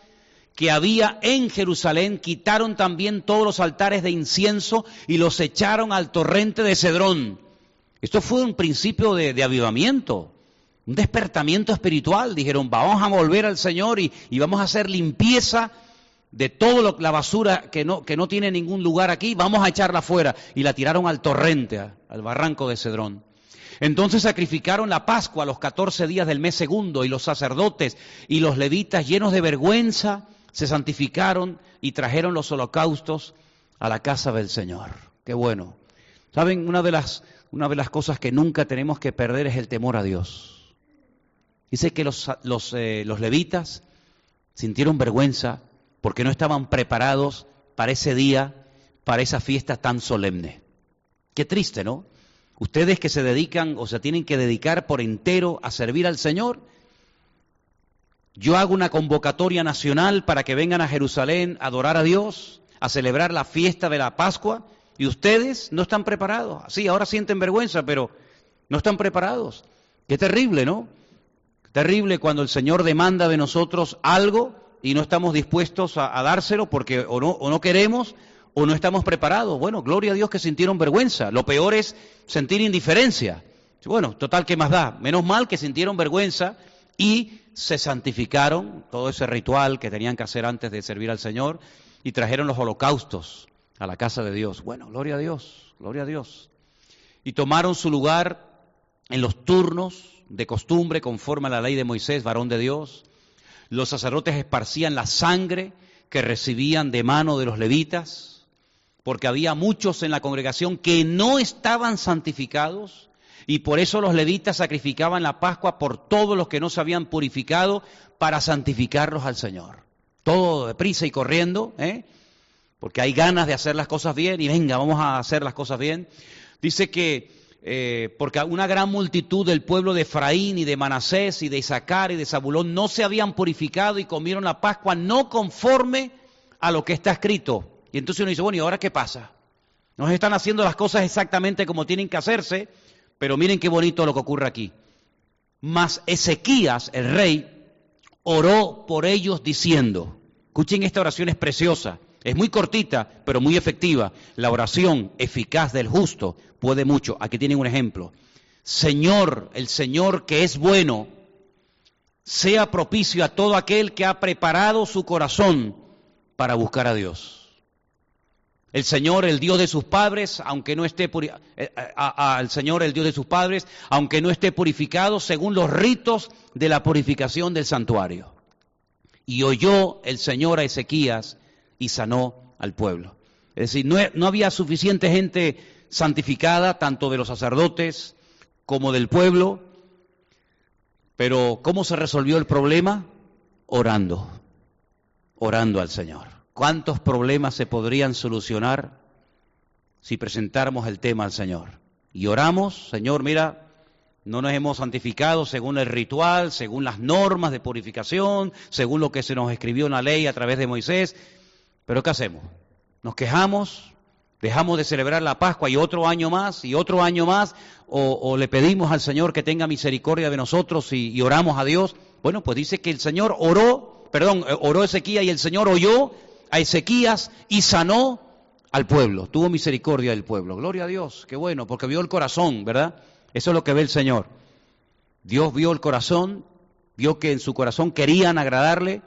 que había en Jerusalén, quitaron también todos los altares de incienso y los echaron al torrente de Cedrón. Esto fue un principio de avivamiento, un despertamiento espiritual. Dijeron, vamos a volver al Señor y vamos a hacer limpieza de toda la basura que no tiene ningún lugar aquí, vamos a echarla fuera. Y la tiraron al torrente, al barranco de Cedrón. Entonces sacrificaron la Pascua los 14 días del mes segundo, y los sacerdotes y los levitas, llenos de vergüenza, se santificaron y trajeron los holocaustos a la casa del Señor. ¡Qué bueno! ¿Saben? Una de las cosas que nunca tenemos que perder es el temor a Dios. Dice que los levitas sintieron vergüenza porque no estaban preparados para ese día, para esa fiesta tan solemne. ¡Qué triste!, ¿no? Ustedes que se dedican o se tienen que dedicar por entero a servir al Señor. Yo hago una convocatoria nacional para que vengan a Jerusalén a adorar a Dios, a celebrar la fiesta de la Pascua, y ustedes no están preparados. Sí, ahora sienten vergüenza, pero no están preparados. Qué terrible, ¿no? Terrible cuando el Señor demanda de nosotros algo y no estamos dispuestos a dárselo porque o no queremos o no estamos preparados. Bueno, gloria a Dios que sintieron vergüenza. Lo peor es sentir indiferencia. Bueno, total, ¿qué más da? Menos mal que sintieron vergüenza y se santificaron, todo ese ritual que tenían que hacer antes de servir al Señor, y trajeron los holocaustos a la casa de Dios. Bueno, gloria a Dios, gloria a Dios. Y tomaron su lugar en los turnos de costumbre, conforme a la ley de Moisés, varón de Dios. Los sacerdotes esparcían la sangre que recibían de mano de los levitas, porque había muchos en la congregación que no estaban santificados, y por eso los levitas sacrificaban la Pascua por todos los que no se habían purificado para santificarlos al Señor. Todo deprisa y corriendo, porque hay ganas de hacer las cosas bien y venga, vamos a hacer las cosas bien. Dice que porque una gran multitud del pueblo de Efraín y de Manasés y de Isaacar y de Zabulón no se habían purificado y comieron la Pascua no conforme a lo que está escrito. Y entonces uno dice, bueno, ¿y ahora qué pasa? Nos están haciendo las cosas exactamente como tienen que hacerse. Pero miren qué bonito lo que ocurre aquí. Mas Ezequías, el rey, oró por ellos diciendo, escuchen, esta oración es preciosa, es muy cortita, pero muy efectiva. La oración eficaz del justo puede mucho. Aquí tienen un ejemplo. Señor, el Señor que es bueno, sea propicio a todo aquel que ha preparado su corazón para buscar a Dios. El Señor, el Dios de sus padres, aunque no esté purificado, según los ritos de la purificación del santuario. Y oyó el Señor a Ezequías y sanó al pueblo. Es decir, no había suficiente gente santificada, tanto de los sacerdotes como del pueblo. Pero ¿cómo se resolvió el problema? Orando, orando al Señor. ¿Cuántos problemas se podrían solucionar si presentáramos el tema al Señor? Y oramos: Señor, mira, no nos hemos santificado según el ritual, según las normas de purificación, según lo que se nos escribió en la ley a través de Moisés. Pero ¿qué hacemos? Nos quejamos, dejamos de celebrar la Pascua y otro año más, y otro año más, o le pedimos al Señor que tenga misericordia de nosotros y oramos a Dios. Bueno, pues dice que el Señor oró Ezequías, y el Señor oyó a Ezequías y sanó al pueblo, tuvo misericordia del pueblo. Gloria a Dios, qué bueno, porque vio el corazón, ¿verdad? Eso es lo que ve el Señor. Dios vio el corazón, vio que en su corazón querían agradarle.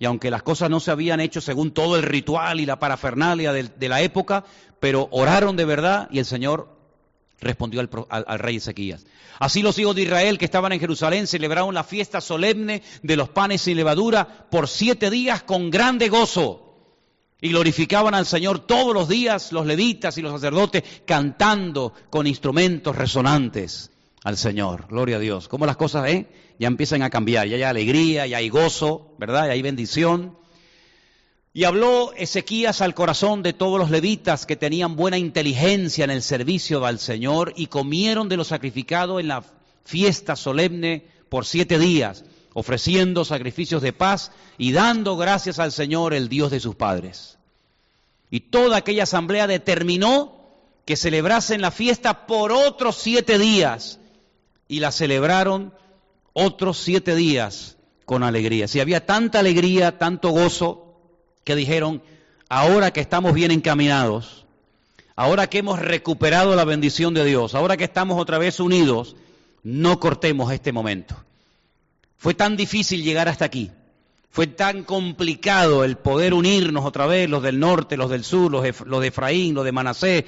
Y aunque las cosas no se habían hecho según todo el ritual y la parafernalia de la época, pero oraron de verdad y el Señor respondió al rey Ezequías. Así los hijos de Israel que estaban en Jerusalén celebraron la fiesta solemne de los panes sin levadura por 7 días con grande gozo. Y glorificaban al Señor todos los días los levitas y los sacerdotes, cantando con instrumentos resonantes al Señor. Gloria a Dios. ¿Cómo las cosas, ya empiezan a cambiar? Ya hay alegría, ya hay gozo, ¿verdad? Ya hay bendición. Y habló Ezequías al corazón de todos los levitas que tenían buena inteligencia en el servicio al Señor, y comieron de lo sacrificado en la fiesta solemne por 7 días, ofreciendo sacrificios de paz y dando gracias al Señor, el Dios de sus padres. Y toda aquella asamblea determinó que celebrasen la fiesta por otros 7 días, y la celebraron otros 7 días con alegría. Si había tanta alegría, tanto gozo, que dijeron: ahora que estamos bien encaminados, ahora que hemos recuperado la bendición de Dios, ahora que estamos otra vez unidos, no cortemos este momento. Fue tan difícil llegar hasta aquí, fue tan complicado el poder unirnos otra vez, los del norte, los del sur, los de Efraín, los de Manasés,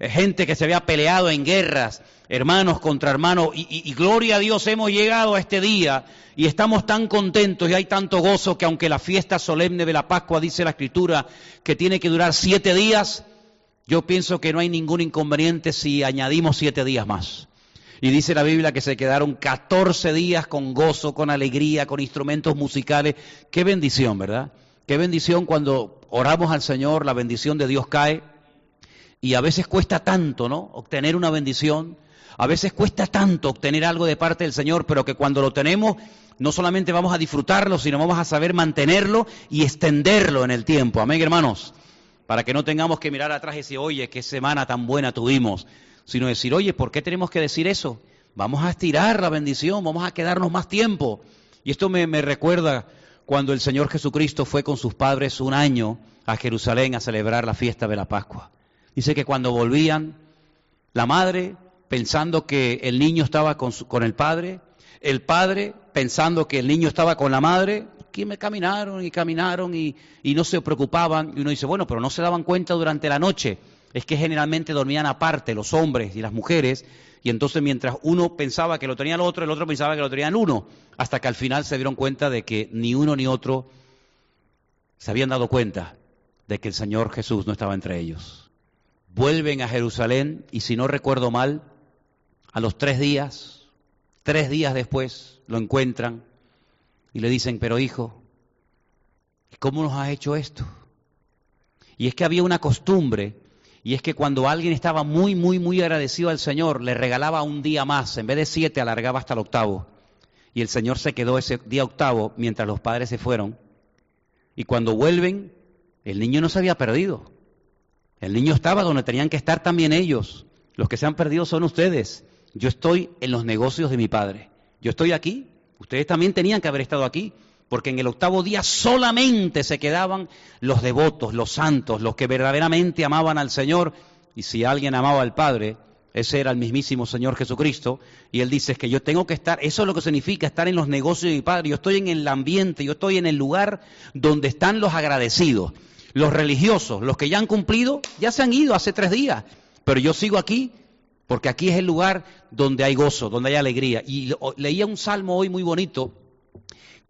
gente que se había peleado en guerras, hermanos contra hermanos, y gloria a Dios, hemos llegado a este día y estamos tan contentos y hay tanto gozo que, aunque la fiesta solemne de la Pascua dice la Escritura que tiene que durar 7 días, yo pienso que no hay ningún inconveniente si añadimos 7 días más. Y dice la Biblia que se quedaron 14 días con gozo, con alegría, con instrumentos musicales. ¡Qué bendición!, ¿verdad? ¡Qué bendición cuando oramos al Señor! La bendición de Dios cae, y a veces cuesta tanto, ¿no?, obtener una bendición. A veces cuesta tanto obtener algo de parte del Señor, pero que cuando lo tenemos, no solamente vamos a disfrutarlo, sino vamos a saber mantenerlo y extenderlo en el tiempo. Amén, hermanos. Para que no tengamos que mirar atrás y decir: oye, qué semana tan buena tuvimos, sino decir: oye, ¿por qué tenemos que decir eso? Vamos a estirar la bendición, vamos a quedarnos más tiempo. Y esto me recuerda cuando el Señor Jesucristo fue con sus padres un año a Jerusalén a celebrar la fiesta de la Pascua. Dice que cuando volvían, la madre pensando que el niño estaba con el padre pensando que el niño estaba con la madre, que me caminaron y no se preocupaban. Y uno dice: bueno, pero no se daban cuenta durante la noche. Es que generalmente dormían aparte los hombres y las mujeres, y entonces mientras uno pensaba que lo tenía el otro pensaba que lo tenía el uno, hasta que al final se dieron cuenta de que ni uno ni otro se habían dado cuenta de que el Señor Jesús no estaba entre ellos. Vuelven a Jerusalén y, si no recuerdo mal, a los 3 días, 3 días después, lo encuentran y le dicen: pero hijo, ¿cómo nos has hecho esto? Y es que había una costumbre, y es que cuando alguien estaba muy, muy, muy agradecido al Señor, le regalaba un día más. En vez de 7, alargaba hasta el 8. Y el Señor se quedó ese día 8 mientras los padres se fueron. Y cuando vuelven, el niño no se había perdido. El niño estaba donde tenían que estar también ellos. Los que se han perdido son ustedes. Yo estoy en los negocios de mi Padre. Yo estoy aquí. Ustedes también tenían que haber estado aquí. Porque en el 8º día solamente se quedaban los devotos, los santos, los que verdaderamente amaban al Señor. Y si alguien amaba al Padre, ese era el mismísimo Señor Jesucristo. Y Él dice: es que yo tengo que estar, eso es lo que significa estar en los negocios de mi Padre. Yo estoy en el ambiente, yo estoy en el lugar donde están los agradecidos, los religiosos, los que ya han cumplido, ya se han ido hace 3 días. Pero yo sigo aquí, porque aquí es el lugar donde hay gozo, donde hay alegría. Y leía un salmo hoy muy bonito,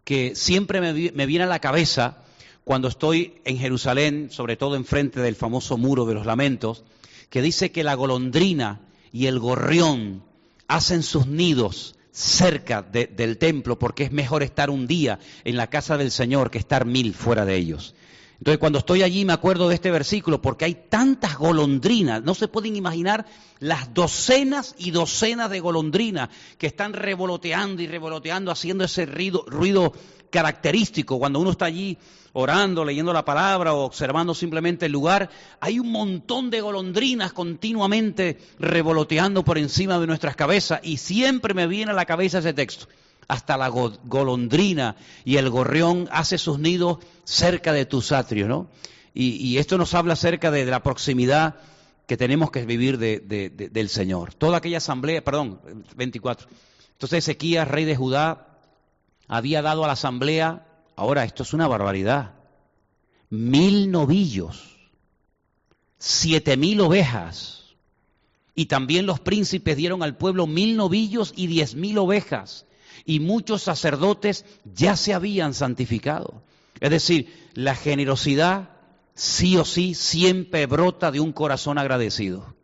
que siempre me viene a la cabeza cuando estoy en Jerusalén, sobre todo enfrente del famoso muro de los lamentos, que dice que la golondrina y el gorrión hacen sus nidos cerca del templo, porque es mejor estar un día en la casa del Señor que estar 1000 fuera de ellos. Entonces, cuando estoy allí me acuerdo de este versículo, porque hay tantas golondrinas, no se pueden imaginar las docenas y docenas de golondrinas que están revoloteando y revoloteando, haciendo ese ruido característico. Cuando uno está allí orando, leyendo la palabra o observando simplemente el lugar, hay un montón de golondrinas continuamente revoloteando por encima de nuestras cabezas, y siempre me viene a la cabeza ese texto. Hasta la golondrina y el gorrión hace sus nidos cerca de tus atrios, ¿no? Y esto nos habla acerca de la proximidad que tenemos que vivir del Señor. Toda aquella asamblea, 24. Entonces Ezequías, rey de Judá, había dado a la asamblea, ahora esto es una barbaridad, 1000 novillos, 7,000 ovejas. Y también los príncipes dieron al pueblo 1000 novillos y 10,000 ovejas. Y muchos sacerdotes ya se habían santificado. Es decir, la generosidad sí o sí siempre brota de un corazón agradecido.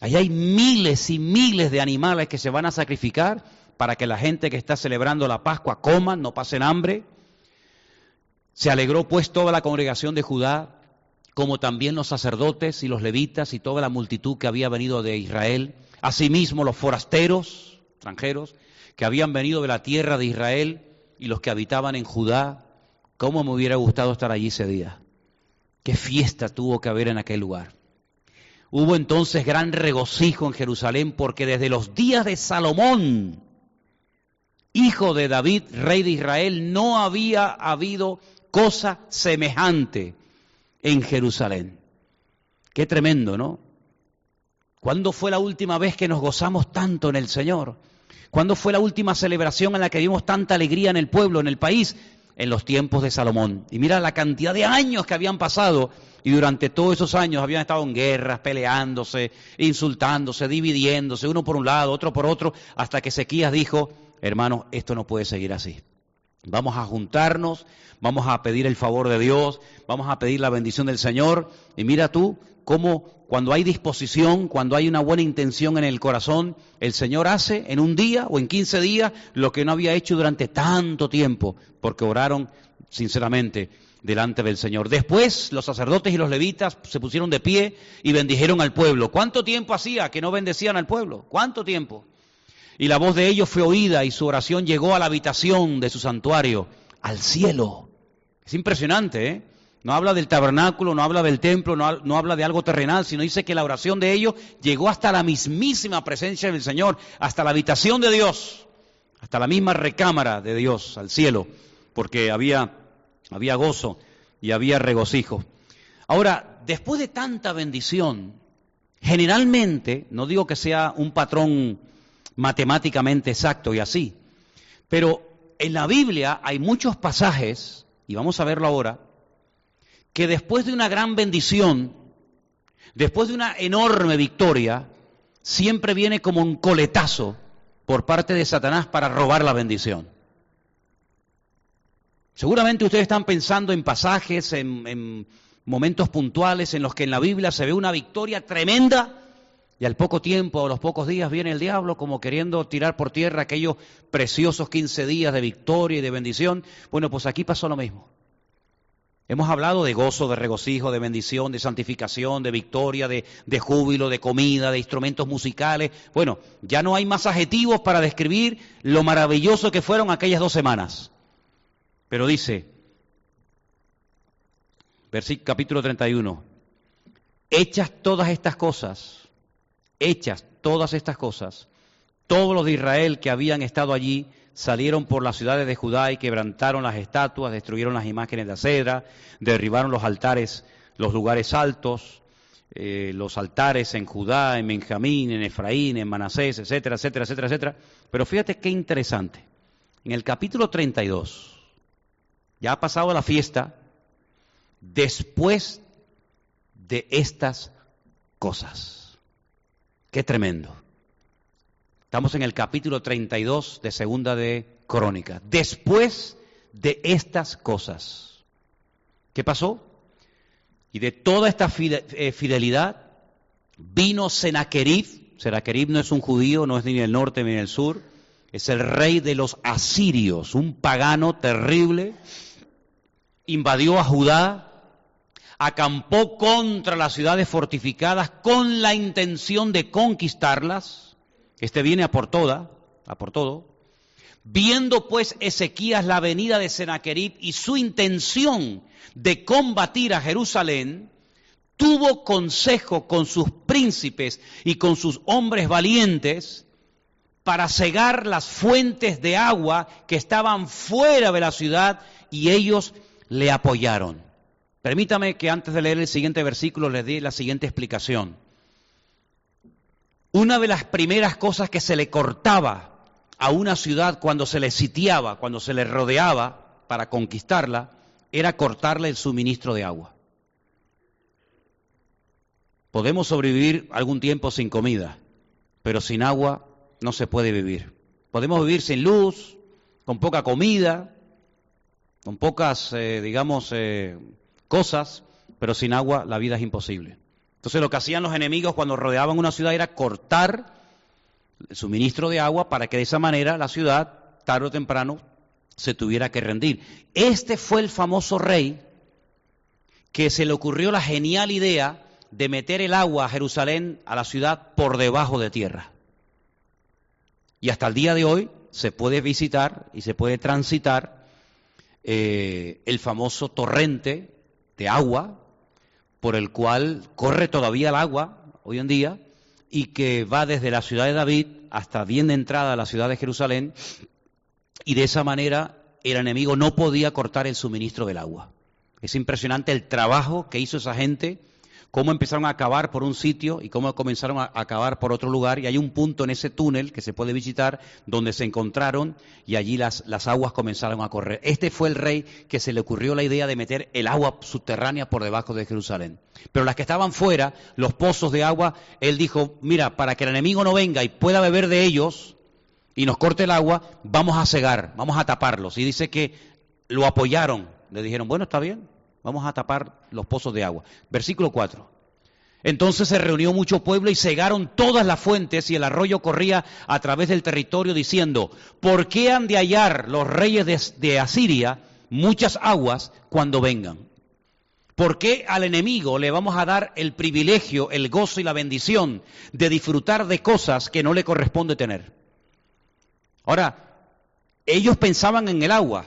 Allá hay miles y miles de animales que se van a sacrificar para que la gente que está celebrando la Pascua coma, no pasen hambre. Se alegró pues toda la congregación de Judá, como también los sacerdotes y los levitas y toda la multitud que había venido de Israel. Asimismo los forasteros, extranjeros, que habían venido de la tierra de Israel y los que habitaban en Judá. Cómo me hubiera gustado estar allí ese día. Qué fiesta tuvo que haber en aquel lugar. Hubo entonces gran regocijo en Jerusalén, porque desde los días de Salomón, hijo de David, rey de Israel, no había habido cosa semejante en Jerusalén. Qué tremendo, ¿no? ¿Cuándo fue la última vez que nos gozamos tanto en el Señor? ¿Cuándo fue la última celebración en la que vimos tanta alegría en el pueblo, en el país? En los tiempos de Salomón. Y mira la cantidad de años que habían pasado, y durante todos esos años habían estado en guerras, peleándose, insultándose, dividiéndose, uno por un lado, otro por otro, hasta que Ezequías dijo: hermanos, esto no puede seguir así. Vamos a juntarnos, vamos a pedir el favor de Dios, vamos a pedir la bendición del Señor. Y mira tú cómo, cuando hay disposición, cuando hay una buena intención en el corazón, el Señor hace en un día o en 15 días lo que no había hecho durante tanto tiempo, porque oraron sinceramente delante del Señor. Después los sacerdotes y los levitas se pusieron de pie y bendijeron al pueblo. ¿Cuánto tiempo hacía que no bendecían al pueblo? ¿Cuánto tiempo? Y la voz de ellos fue oída, y su oración llegó a la habitación de su santuario, al cielo. Es impresionante, ¿eh? No habla del tabernáculo, no habla del templo, no habla de algo terrenal, sino dice que la oración de ellos llegó hasta la mismísima presencia del Señor, hasta la habitación de Dios, hasta la misma recámara de Dios, al cielo, porque había gozo y había regocijo. Ahora, después de tanta bendición, generalmente, no digo que sea un patrón matemáticamente exacto y así, pero en la Biblia hay muchos pasajes, y vamos a verlo ahora, que después de una gran bendición, después de una enorme victoria, siempre viene como un coletazo por parte de Satanás para robar la bendición. Seguramente ustedes están pensando en pasajes, en momentos puntuales en los que en la Biblia se ve una victoria tremenda, y al poco tiempo, a los pocos días, viene el diablo como queriendo tirar por tierra aquellos preciosos 15 días de victoria y de bendición. Bueno, pues aquí pasó lo mismo. Hemos hablado de gozo, de regocijo, de bendición, de santificación, de victoria, de júbilo, de comida, de instrumentos musicales. Bueno, ya no hay más adjetivos para describir lo maravilloso que fueron aquellas 2 semanas. Pero dice, capítulo 31, hechas todas estas cosas, todos los de Israel que habían estado allí salieron por las ciudades de Judá y quebrantaron las estatuas, destruyeron las imágenes de Aser, derribaron los altares, los lugares altos, los altares en Judá, en Benjamín, en Efraín, en Manasés, etcétera, etcétera, etcétera, etcétera. Pero fíjate qué interesante, en el capítulo 32, ya ha pasado la fiesta, después de estas cosas. ¡Qué tremendo! Estamos en el capítulo 32 de Segunda de Crónicas. Después de estas cosas, ¿Qué pasó? Y de toda esta fidelidad vino Senaquerib. Senaquerib no es un judío, no es ni en el norte ni en el sur. Es el rey de los asirios, un pagano terrible. Invadió a Judá, acampó contra las ciudades fortificadas con la intención de conquistarlas. Este viene a por todo. Viendo pues Ezequías la venida de Senaquerib y su intención de combatir a Jerusalén, tuvo consejo con sus príncipes y con sus hombres valientes para cegar las fuentes de agua que estaban fuera de la ciudad, y ellos le apoyaron. Permítame que antes de leer el siguiente versículo les dé la siguiente explicación. Una de las primeras cosas que se le cortaba a una ciudad cuando se le sitiaba, cuando se le rodeaba para conquistarla, era cortarle el suministro de agua. Podemos sobrevivir algún tiempo sin comida, pero sin agua no se puede vivir. Podemos vivir sin luz, con poca comida, con pocas, cosas, pero sin agua la vida es imposible. Entonces lo que hacían los enemigos cuando rodeaban una ciudad era cortar el suministro de agua para que de esa manera la ciudad, tarde o temprano, se tuviera que rendir. Este fue el famoso rey que se le ocurrió la genial idea de meter el agua a Jerusalén, a la ciudad, por debajo de tierra. Y hasta el día de hoy se puede visitar y se puede transitar el famoso torrente de agua, por el cual corre todavía el agua hoy en día, y que va desde la ciudad de David hasta bien de entrada a la ciudad de Jerusalén, y de esa manera el enemigo no podía cortar el suministro del agua. Es impresionante el trabajo que hizo esa gente, cómo empezaron a cavar por un sitio y cómo comenzaron a cavar por otro lugar, y hay un punto en ese túnel que se puede visitar donde se encontraron y allí las aguas comenzaron a correr. Este fue el rey que se le ocurrió la idea de meter el agua subterránea por debajo de Jerusalén. Pero las que estaban fuera, los pozos de agua, él dijo, mira, para que el enemigo no venga y pueda beber de ellos y nos corte el agua, vamos a cegar, vamos a taparlos. Y dice que lo apoyaron, le dijeron, bueno, está bien, vamos a tapar los pozos de agua. Versículo 4. Entonces se reunió mucho pueblo y cegaron todas las fuentes, y el arroyo corría a través del territorio diciendo, ¿por qué han de hallar los reyes de Asiria muchas aguas cuando vengan? ¿Por qué al enemigo le vamos a dar el privilegio, el gozo y la bendición de disfrutar de cosas que no le corresponde tener? Ahora, ellos pensaban en el agua.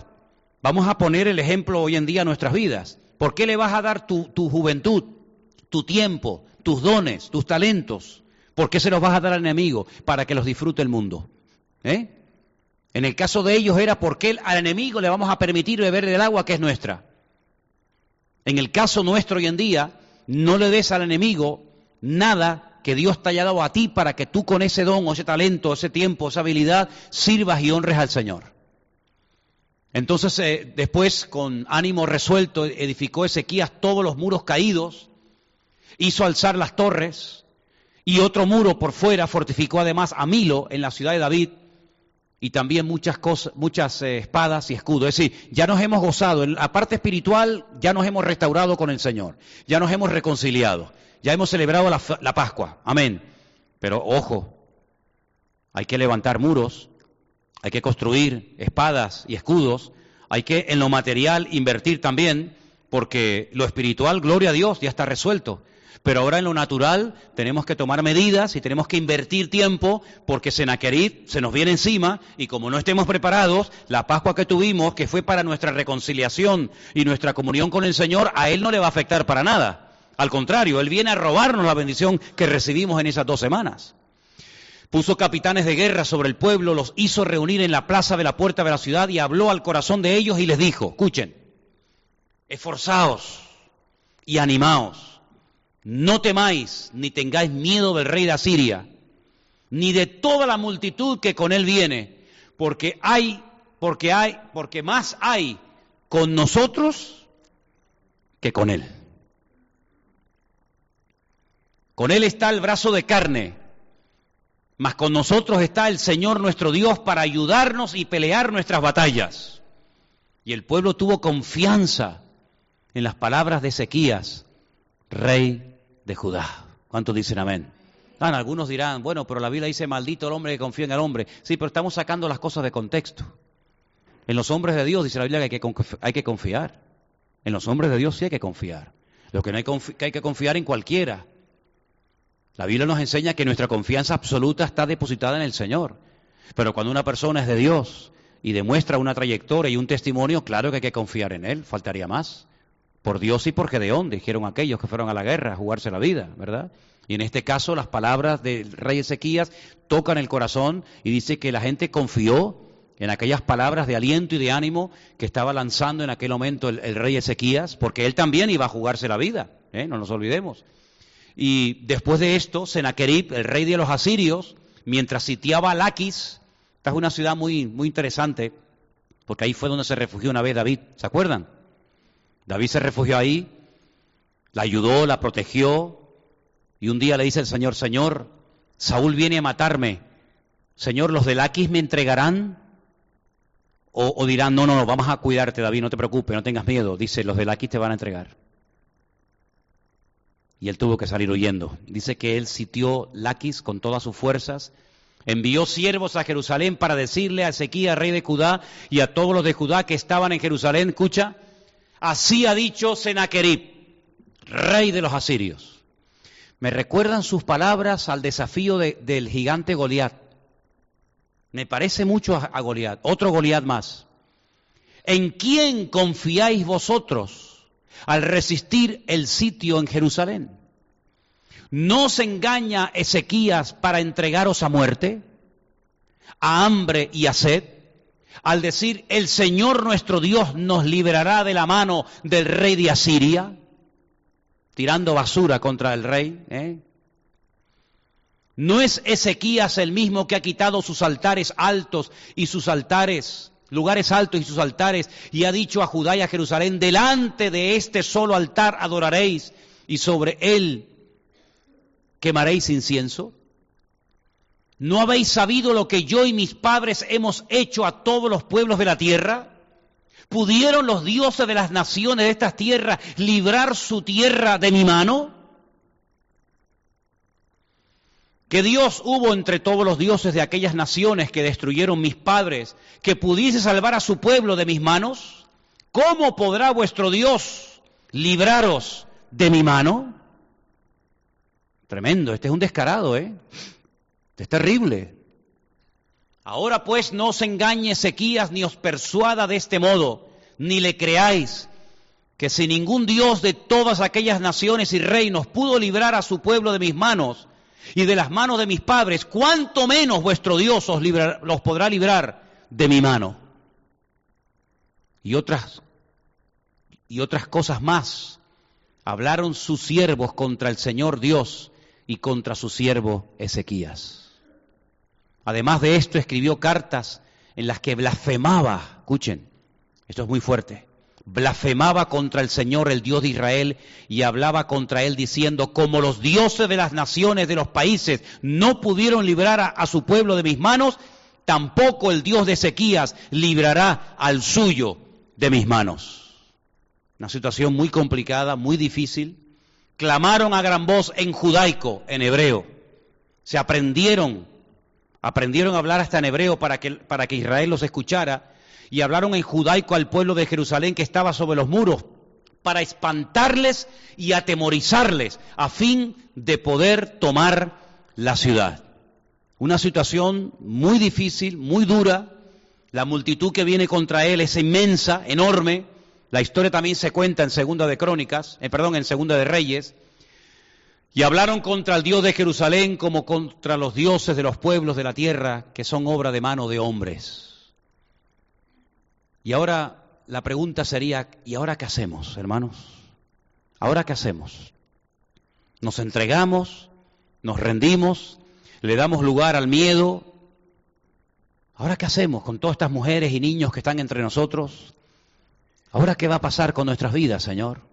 Vamos a poner el ejemplo hoy en día a nuestras vidas. ¿Por qué le vas a dar tu juventud, tu tiempo, tus dones, tus talentos? ¿Por qué se los vas a dar al enemigo? Para que los disfrute el mundo. En el caso de ellos era porque al enemigo le vamos a permitir beber del agua que es nuestra. En el caso nuestro hoy en día, no le des al enemigo nada que Dios te haya dado a ti para que tú con ese don, o ese talento, ese tiempo, esa habilidad, sirvas y honres al Señor. Entonces, después, con ánimo resuelto, edificó Ezequías todos los muros caídos, hizo alzar las torres, y otro muro por fuera fortificó además a Milo en la ciudad de David, y también muchas espadas y escudos. Es decir, ya nos hemos gozado, en la parte espiritual ya nos hemos restaurado con el Señor, ya nos hemos reconciliado, ya hemos celebrado la Pascua, amén. Pero ojo, hay que levantar muros. Hay que construir espadas y escudos, hay que en lo material invertir también, porque lo espiritual, gloria a Dios, ya está resuelto. Pero ahora en lo natural tenemos que tomar medidas y tenemos que invertir tiempo, porque Senaquerib se nos viene encima, y como no estemos preparados, la Pascua que tuvimos, que fue para nuestra reconciliación y nuestra comunión con el Señor, a Él no le va a afectar para nada. Al contrario, Él viene a robarnos la bendición que recibimos en esas 2 semanas. Puso capitanes de guerra sobre el pueblo, los hizo reunir en la plaza de la puerta de la ciudad y habló al corazón de ellos y les dijo, escuchen, esforzaos y animaos, no temáis ni tengáis miedo del rey de Asiria, ni de toda la multitud que con él viene, porque más hay con nosotros que con él. Con él está el brazo de carne, mas con nosotros está el Señor nuestro Dios para ayudarnos y pelear nuestras batallas. Y el pueblo tuvo confianza en las palabras de Ezequías, rey de Judá. ¿Cuántos dicen amén? Ah, algunos dirán, bueno, pero la Biblia dice, maldito el hombre que confía en el hombre. Sí, pero estamos sacando las cosas de contexto. En los hombres de Dios dice la Biblia que hay que confiar. En los hombres de Dios sí hay que confiar. Lo que no hay que hay que confiar en cualquiera. La Biblia nos enseña que nuestra confianza absoluta está depositada en el Señor. Pero cuando una persona es de Dios y demuestra una trayectoria y un testimonio, claro que hay que confiar en él, faltaría más. Por Dios y por Gedeón, dijeron aquellos que fueron a la guerra a jugarse la vida, ¿verdad? Y en este caso las palabras del rey Ezequías tocan el corazón y dice que la gente confió en aquellas palabras de aliento y de ánimo que estaba lanzando en aquel momento el rey Ezequías, porque él también iba a jugarse la vida, ¿eh? No nos olvidemos. Y después de esto, Senaquerib, el rey de los asirios, mientras sitiaba a Laquis, esta es una ciudad muy, muy interesante, porque ahí fue donde se refugió una vez David, ¿se acuerdan? David se refugió ahí, la ayudó, la protegió, y un día le dice el Señor, Señor, Saúl viene a matarme, Señor, ¿los de Laquis me entregarán? O dirán, no, vamos a cuidarte, David, no te preocupes, no tengas miedo. Dice, los de Laquis te van a entregar. Y él tuvo que salir huyendo. Dice que él sitió Laquis con todas sus fuerzas, envió siervos a Jerusalén para decirle a Ezequías, rey de Judá, y a todos los de Judá que estaban en Jerusalén, escucha, así ha dicho Senaquerib, rey de los asirios. Me recuerdan sus palabras al desafío del gigante Goliat. Me parece mucho a Goliat, otro Goliat más. ¿En quién confiáis vosotros al resistir el sitio en Jerusalén? ¿No os engaña Ezequías para entregaros a muerte, a hambre y a sed? Al decir, el Señor nuestro Dios nos liberará de la mano del rey de Asiria, tirando basura contra el rey, ¿eh? ¿No es Ezequías el mismo que ha quitado sus altares altos y sus altares, lugares altos y sus altares, y ha dicho a Judá y a Jerusalén, delante de este solo altar adoraréis, y sobre él quemaréis incienso? ¿No habéis sabido lo que yo y mis padres hemos hecho a todos los pueblos de la tierra? ¿Pudieron los dioses de las naciones de estas tierras librar su tierra de mi mano? ¿Qué Dios hubo entre todos los dioses de aquellas naciones que destruyeron mis padres, que pudiese salvar a su pueblo de mis manos? ¿Cómo podrá vuestro Dios libraros de mi mano? Tremendo, este es un descarado, ¿eh? Es terrible. Ahora pues no os engañe Ezequías ni os persuada de este modo, ni le creáis, que si ningún Dios de todas aquellas naciones y reinos pudo librar a su pueblo de mis manos y de las manos de mis padres, cuánto menos vuestro Dios los podrá librar de mi mano. Y otras cosas más hablaron sus siervos contra el Señor Dios y contra su siervo Ezequías. Además de esto, escribió cartas en las que blasfemaba, escuchen, esto es muy fuerte, blasfemaba contra el Señor, el Dios de Israel, y hablaba contra él diciendo, como los dioses de las naciones de los países no pudieron librar a su pueblo de mis manos, tampoco el Dios de Ezequías librará al suyo de mis manos. Una situación muy complicada, muy difícil. Clamaron a gran voz en judaico, en hebreo. Se aprendieron a hablar hasta en hebreo para que Israel los escuchara, y hablaron en judaico al pueblo de Jerusalén que estaba sobre los muros, para espantarles y atemorizarles, a fin de poder tomar la ciudad. Una situación muy difícil, muy dura, la multitud que viene contra él es inmensa, enorme. La historia también se cuenta en Segunda de Reyes. Y hablaron contra el Dios de Jerusalén como contra los dioses de los pueblos de la tierra, que son obra de mano de hombres. Y ahora la pregunta sería, ¿y ahora qué hacemos, hermanos? ¿Ahora qué hacemos? ¿Nos entregamos? ¿Nos rendimos? ¿Le damos lugar al miedo? ¿Ahora qué hacemos con todas estas mujeres y niños que están entre nosotros? ¿Ahora qué va a pasar con nuestras vidas, Señor?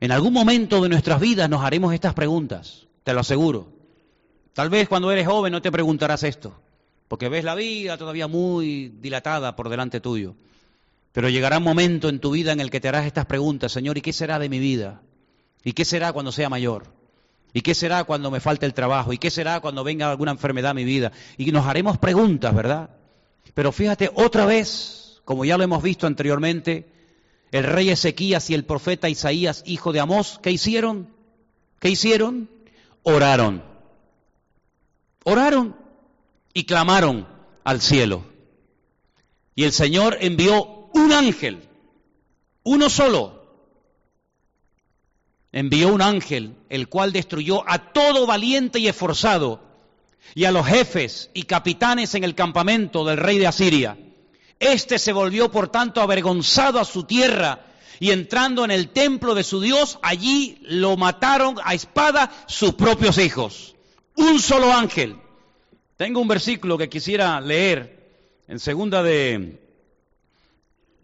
En algún momento de nuestras vidas nos haremos estas preguntas, te lo aseguro. Tal vez cuando eres joven no te preguntarás esto, porque ves la vida todavía muy dilatada por delante tuyo. Pero llegará un momento en tu vida en el que te harás estas preguntas: Señor, ¿y qué será de mi vida? ¿Y qué será cuando sea mayor? ¿Y qué será cuando me falte el trabajo? ¿Y qué será cuando venga alguna enfermedad a mi vida? Y nos haremos preguntas, ¿verdad? Pero fíjate, otra vez, como ya lo hemos visto anteriormente, el rey Ezequías y el profeta Isaías, hijo de Amós, ¿qué hicieron? ¿Qué hicieron? Oraron. Oraron y clamaron al cielo. Y el Señor envió un ángel, uno solo. Envió un ángel, el cual destruyó a todo valiente y esforzado, y a los jefes y capitanes en el campamento del rey de Asiria. Este se volvió, por tanto, avergonzado a su tierra, y entrando en el templo de su Dios, allí lo mataron a espada sus propios hijos. Un solo ángel. Tengo un versículo que quisiera leer en Segunda de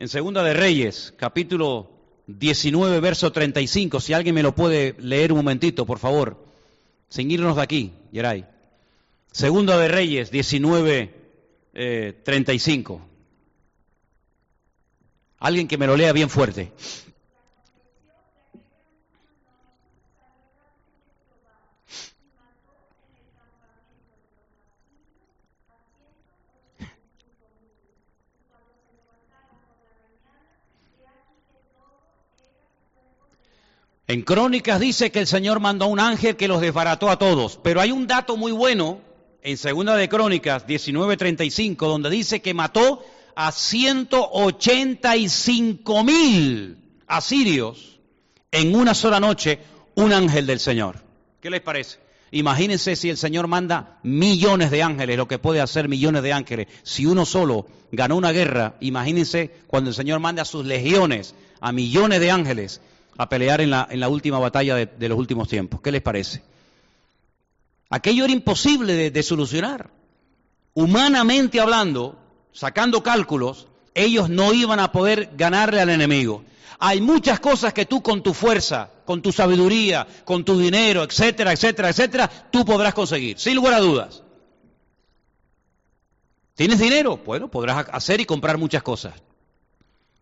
Reyes, capítulo 19, verso 35, si alguien me lo puede leer un momentito, por favor, sin irnos de aquí, Yeray. Segunda de Reyes, 19, 35. Alguien que me lo lea bien fuerte. En Crónicas dice que el Señor mandó a un ángel que los desbarató a todos, pero hay un dato muy bueno en Segunda de Crónicas 19:35, donde dice que mató a 185,000 asirios en una sola noche, un ángel del Señor. ¿Qué les parece? Imagínense si el Señor manda millones de ángeles, lo que puede hacer millones de ángeles. Si uno solo ganó una guerra, imagínense cuando el Señor manda a sus legiones, a millones de ángeles, a pelear en la última batalla de los últimos tiempos. ¿Qué les parece? Aquello era imposible de solucionar. Humanamente hablando, sacando cálculos, ellos no iban a poder ganarle al enemigo. Hay muchas cosas que tú con tu fuerza, con tu sabiduría, con tu dinero, etcétera, etcétera, etcétera, tú podrás conseguir, sin lugar a dudas. ¿Tienes dinero? Bueno, podrás hacer y comprar muchas cosas.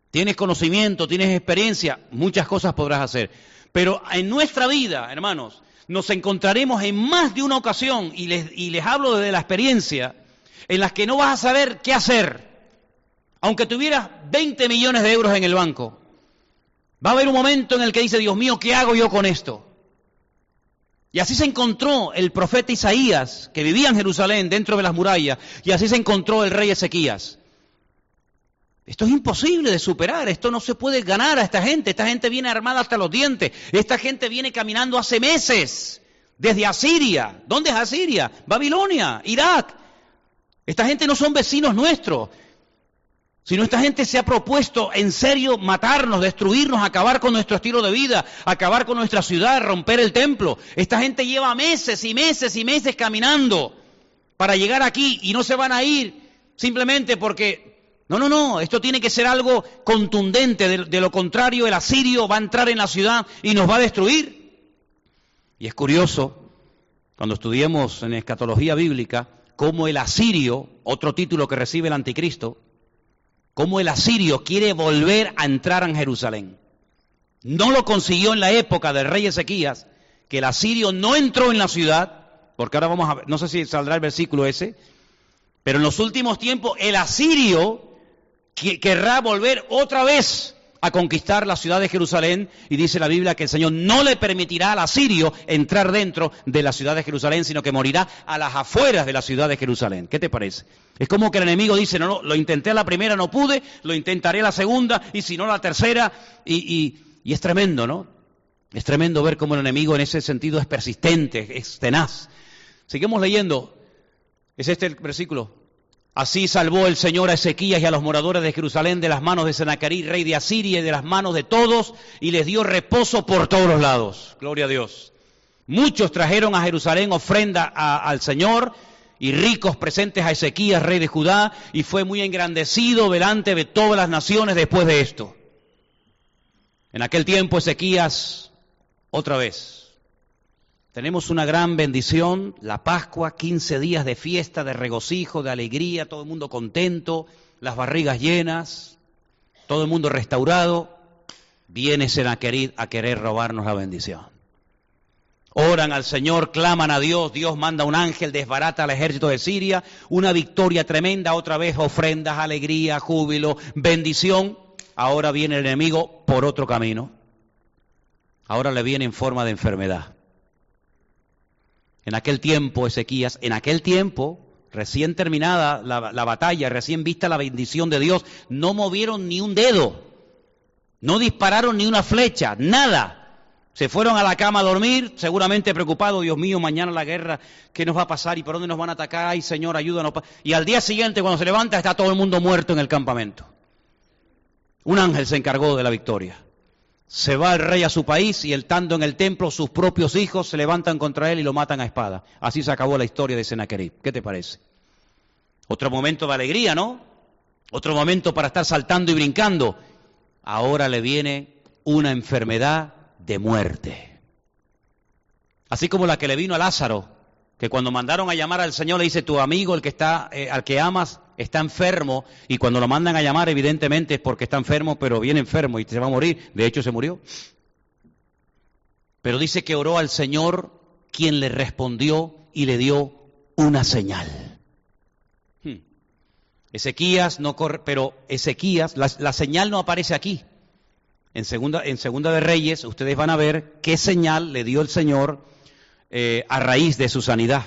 Tienes conocimiento, tienes experiencia, muchas cosas podrás hacer. Pero en nuestra vida, hermanos, nos encontraremos en más de una ocasión, y les hablo desde la experiencia, en las que no vas a saber qué hacer. Aunque tuvieras 20 millones de euros en el banco, va a haber un momento en el que dice: Dios mío, ¿qué hago yo con esto? Y así se encontró el profeta Isaías, que vivía en Jerusalén, dentro de las murallas, y así se encontró el rey Ezequías. Esto es imposible de superar, esto no se puede ganar a esta gente viene armada hasta los dientes, esta gente viene caminando hace meses, desde Asiria. ¿Dónde es Asiria? Babilonia, Irak. Esta gente no son vecinos nuestros, sino esta gente se ha propuesto en serio matarnos, destruirnos, acabar con nuestro estilo de vida, acabar con nuestra ciudad, romper el templo. Esta gente lleva meses y meses y meses caminando para llegar aquí, y no se van a ir simplemente porque... No, esto tiene que ser algo contundente, de lo contrario el asirio va a entrar en la ciudad y nos va a destruir. Y es curioso, cuando estudiemos en escatología bíblica, cómo el asirio, otro título que recibe el anticristo, cómo el asirio quiere volver a entrar en Jerusalén. No lo consiguió en la época del rey Ezequías, que el asirio no entró en la ciudad, porque ahora vamos a ver, no sé si saldrá el versículo ese, pero en los últimos tiempos el asirio querrá volver otra vez a conquistar la ciudad de Jerusalén, y dice la Biblia que el Señor no le permitirá al asirio entrar dentro de la ciudad de Jerusalén, sino que morirá a las afueras de la ciudad de Jerusalén. ¿Qué te parece? Es como que el enemigo dice: no, lo intenté a la primera, no pude, lo intentaré a la segunda, y si no la tercera, y es tremendo, ¿no? Es tremendo ver cómo el enemigo en ese sentido es persistente, es tenaz. Seguimos leyendo, es este el versículo. Así salvó el Señor a Ezequías y a los moradores de Jerusalén de las manos de Senaquerib, rey de Asiria, y de las manos de todos, y les dio reposo por todos los lados. Gloria a Dios. Muchos trajeron a Jerusalén ofrenda al Señor, y ricos presentes a Ezequías, rey de Judá, y fue muy engrandecido delante de todas las naciones después de esto. En aquel tiempo Ezequías, otra vez. Tenemos una gran bendición, la Pascua, 15 días de fiesta, de regocijo, de alegría, todo el mundo contento, las barrigas llenas. todo el mundo restaurado, viene Senaquerib a querer robarnos la bendición. Oran al Señor, claman a Dios, Dios manda un ángel, desbarata al ejército de Siria, una victoria tremenda, otra vez ofrendas, alegría, júbilo, bendición. Ahora viene el enemigo por otro camino. Ahora le viene en forma de enfermedad. En aquel tiempo, Ezequías, en aquel tiempo, recién terminada la batalla, recién vista la bendición de Dios, no movieron ni un dedo, no dispararon ni una flecha, nada. Se fueron a la cama a dormir, seguramente preocupados, Dios mío, mañana la guerra, ¿qué nos va a pasar y por dónde nos van a atacar? Ay, Señor, ayúdanos. Y al día siguiente, cuando se levanta, está todo el mundo muerto en el campamento. Un ángel se encargó de la victoria. Se va el rey a su país y estando en el templo, sus propios hijos se levantan contra él y lo matan a espada. Así se acabó la historia de Senaquerib. ¿Qué te parece? Otro momento de alegría, ¿no? Otro momento para estar saltando y brincando. Ahora le viene una enfermedad de muerte. Así como la que le vino a Lázaro, que cuando mandaron a llamar al Señor le dice, tu amigo, el que está, al que amas, está enfermo, y cuando lo mandan a llamar evidentemente es porque está enfermo, pero viene enfermo y se va a morir, de hecho se murió. Pero dice que oró al Señor, quien le respondió y le dio una señal. Ezequías no corre, pero Ezequías, la señal no aparece aquí. En segunda de Reyes, ustedes van a ver qué señal le dio el Señor a raíz de su sanidad.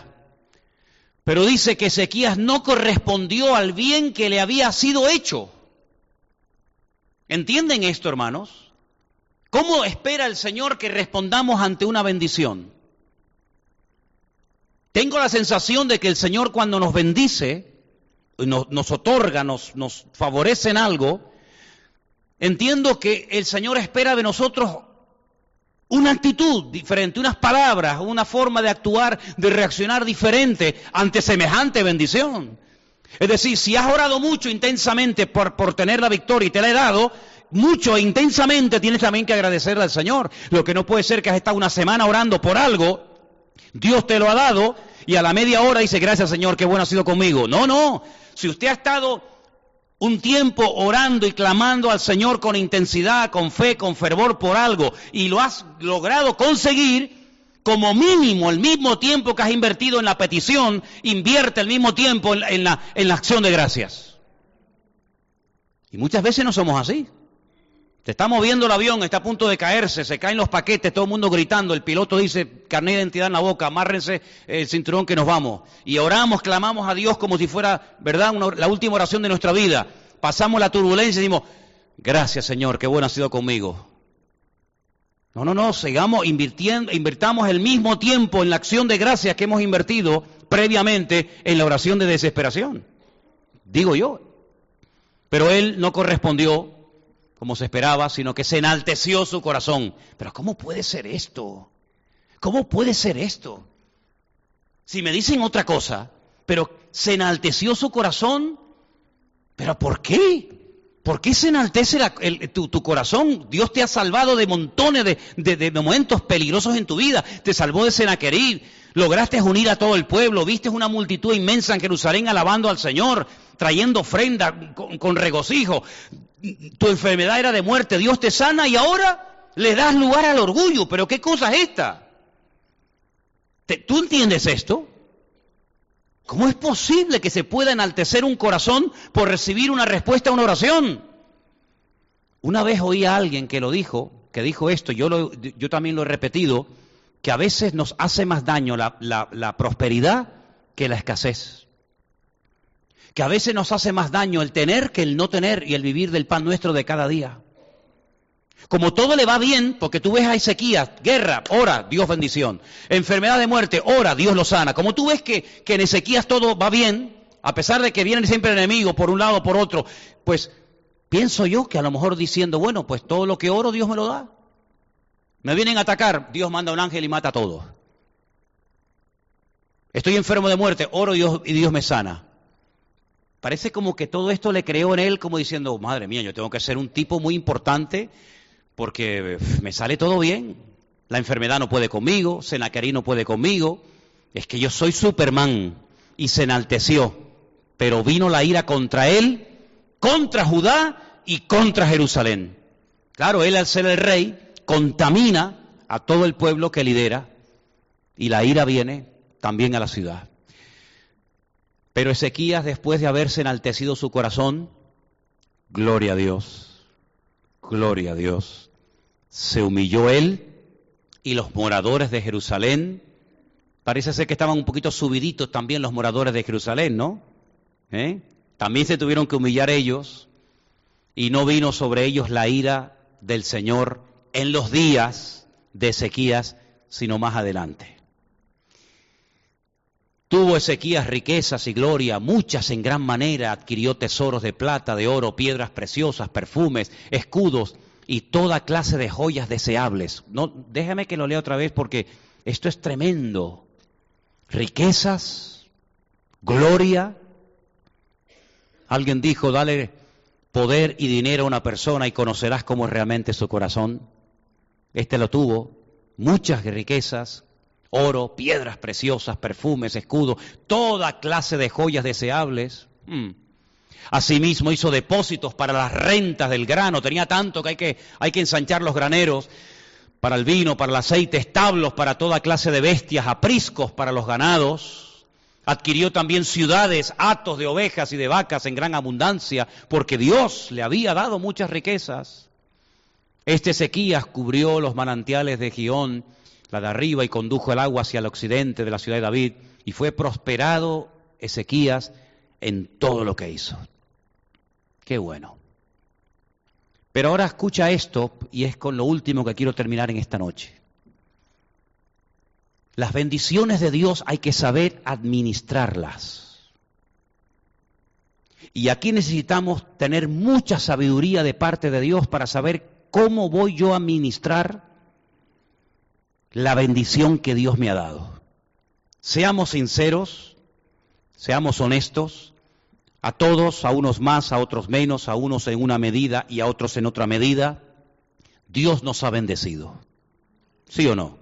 Pero dice que Ezequías no correspondió al bien que le había sido hecho. ¿Entienden esto, hermanos? ¿Cómo espera el Señor que respondamos ante una bendición? Tengo la sensación de que el Señor cuando nos bendice, nos otorga, nos favorece en algo. Entiendo que el Señor espera de nosotros una actitud diferente, unas palabras, una forma de actuar, de reaccionar diferente ante semejante bendición. Es decir, si has orado mucho intensamente por tener la victoria y te la he dado, mucho e intensamente tienes también que agradecerle al Señor. Lo que no puede ser que has estado una semana orando por algo, Dios te lo ha dado y a la media hora dice, gracias Señor, qué bueno ha sido conmigo. No, si usted ha estado un tiempo orando y clamando al Señor con intensidad, con fe, con fervor por algo, y lo has logrado conseguir, como mínimo el mismo tiempo que has invertido en la petición, invierte el mismo tiempo en la acción de gracias. Y muchas veces no somos así. Se está moviendo el avión, está a punto de caerse, se caen los paquetes, todo el mundo gritando, el piloto dice, carnet de identidad en la boca, amárrense el cinturón que nos vamos. Y oramos, clamamos a Dios como si fuera, ¿verdad?, la última oración de nuestra vida. Pasamos la turbulencia y decimos, gracias Señor, qué bueno ha sido conmigo. No, sigamos invirtiendo, invirtamos el mismo tiempo en la acción de gracias que hemos invertido previamente en la oración de desesperación. Digo yo. Pero él no correspondió como se esperaba, sino que se enalteció su corazón. Pero ¿cómo puede ser esto? ¿Cómo puede ser esto? Si me dicen otra cosa, pero se enalteció su corazón, ¿pero por qué? ¿Por qué se enaltece tu corazón? Dios te ha salvado de montones de momentos peligrosos en tu vida. Te salvó de Senaquerib, lograste unir a todo el pueblo, viste una multitud inmensa en Jerusalén alabando al Señor, trayendo ofrenda con regocijo. Tu enfermedad era de muerte, Dios te sana y ahora le das lugar al orgullo. ¿Pero qué cosa es esta? ¿Tú entiendes esto? ¿Cómo es posible que se pueda enaltecer un corazón por recibir una respuesta a una oración? Una vez oí a alguien que lo dijo, que dijo esto, yo también lo he repetido, que a veces nos hace más daño la prosperidad que la escasez. Que a veces nos hace más daño el tener que el no tener y el vivir del pan nuestro de cada día. Como todo le va bien, porque tú ves a Ezequías, guerra, ora, Dios bendición. Enfermedad de muerte, ora, Dios lo sana. Como tú ves que en Ezequías todo va bien, a pesar de que viene siempre el enemigo por un lado o por otro, pues pienso yo que a lo mejor diciendo, bueno, pues todo lo que oro Dios me lo da. Me vienen a atacar, Dios manda un ángel y mata a todos. Estoy enfermo de muerte, oro y Dios me sana. Parece como que todo esto le creó en él como diciendo, madre mía, yo tengo que ser un tipo muy importante porque me sale todo bien. La enfermedad no puede conmigo, Senaquerib no puede conmigo, es que yo soy Superman. Y se enalteció, pero vino la ira contra él, contra Judá y contra Jerusalén. Claro, él al ser el rey contamina a todo el pueblo que lidera y la ira viene también a la ciudad. Pero Ezequías, después de haberse enaltecido su corazón, gloria a Dios, gloria a Dios, se humilló él y los moradores de Jerusalén. Parece ser que estaban un poquito subiditos también los moradores de Jerusalén, ¿no? También se tuvieron que humillar ellos, y no vino sobre ellos la ira del Señor en los días de Ezequías, sino más adelante. Tuvo Ezequías riquezas y gloria, muchas en gran manera, adquirió tesoros de plata, de oro, piedras preciosas, perfumes, escudos y toda clase de joyas deseables. No, déjame que lo lea otra vez porque esto es tremendo. Riquezas, gloria. Alguien dijo, dale poder y dinero a una persona y conocerás cómo es realmente su corazón. Este lo tuvo, muchas riquezas, oro, piedras preciosas, perfumes, escudos, toda clase de joyas deseables. Asimismo hizo depósitos para las rentas del grano, tenía tanto que hay que ensanchar los graneros, para el vino, para el aceite, establos para toda clase de bestias, apriscos para los ganados. Adquirió también ciudades, hatos de ovejas y de vacas en gran abundancia, porque Dios le había dado muchas riquezas. Este Ezequías cubrió los manantiales de Gihón, la de arriba, y condujo el agua hacia el occidente de la ciudad de David, y fue prosperado Ezequías en todo lo que hizo. ¡Qué bueno! Pero ahora escucha esto, y es con lo último que quiero terminar en esta noche. Las bendiciones de Dios hay que saber administrarlas. Y aquí necesitamos tener mucha sabiduría de parte de Dios para saber cómo voy yo a administrar la bendición que Dios me ha dado. Seamos sinceros, seamos honestos, a todos, a unos más, a otros menos, a unos en una medida y a otros en otra medida. Dios nos ha bendecido, ¿sí o no?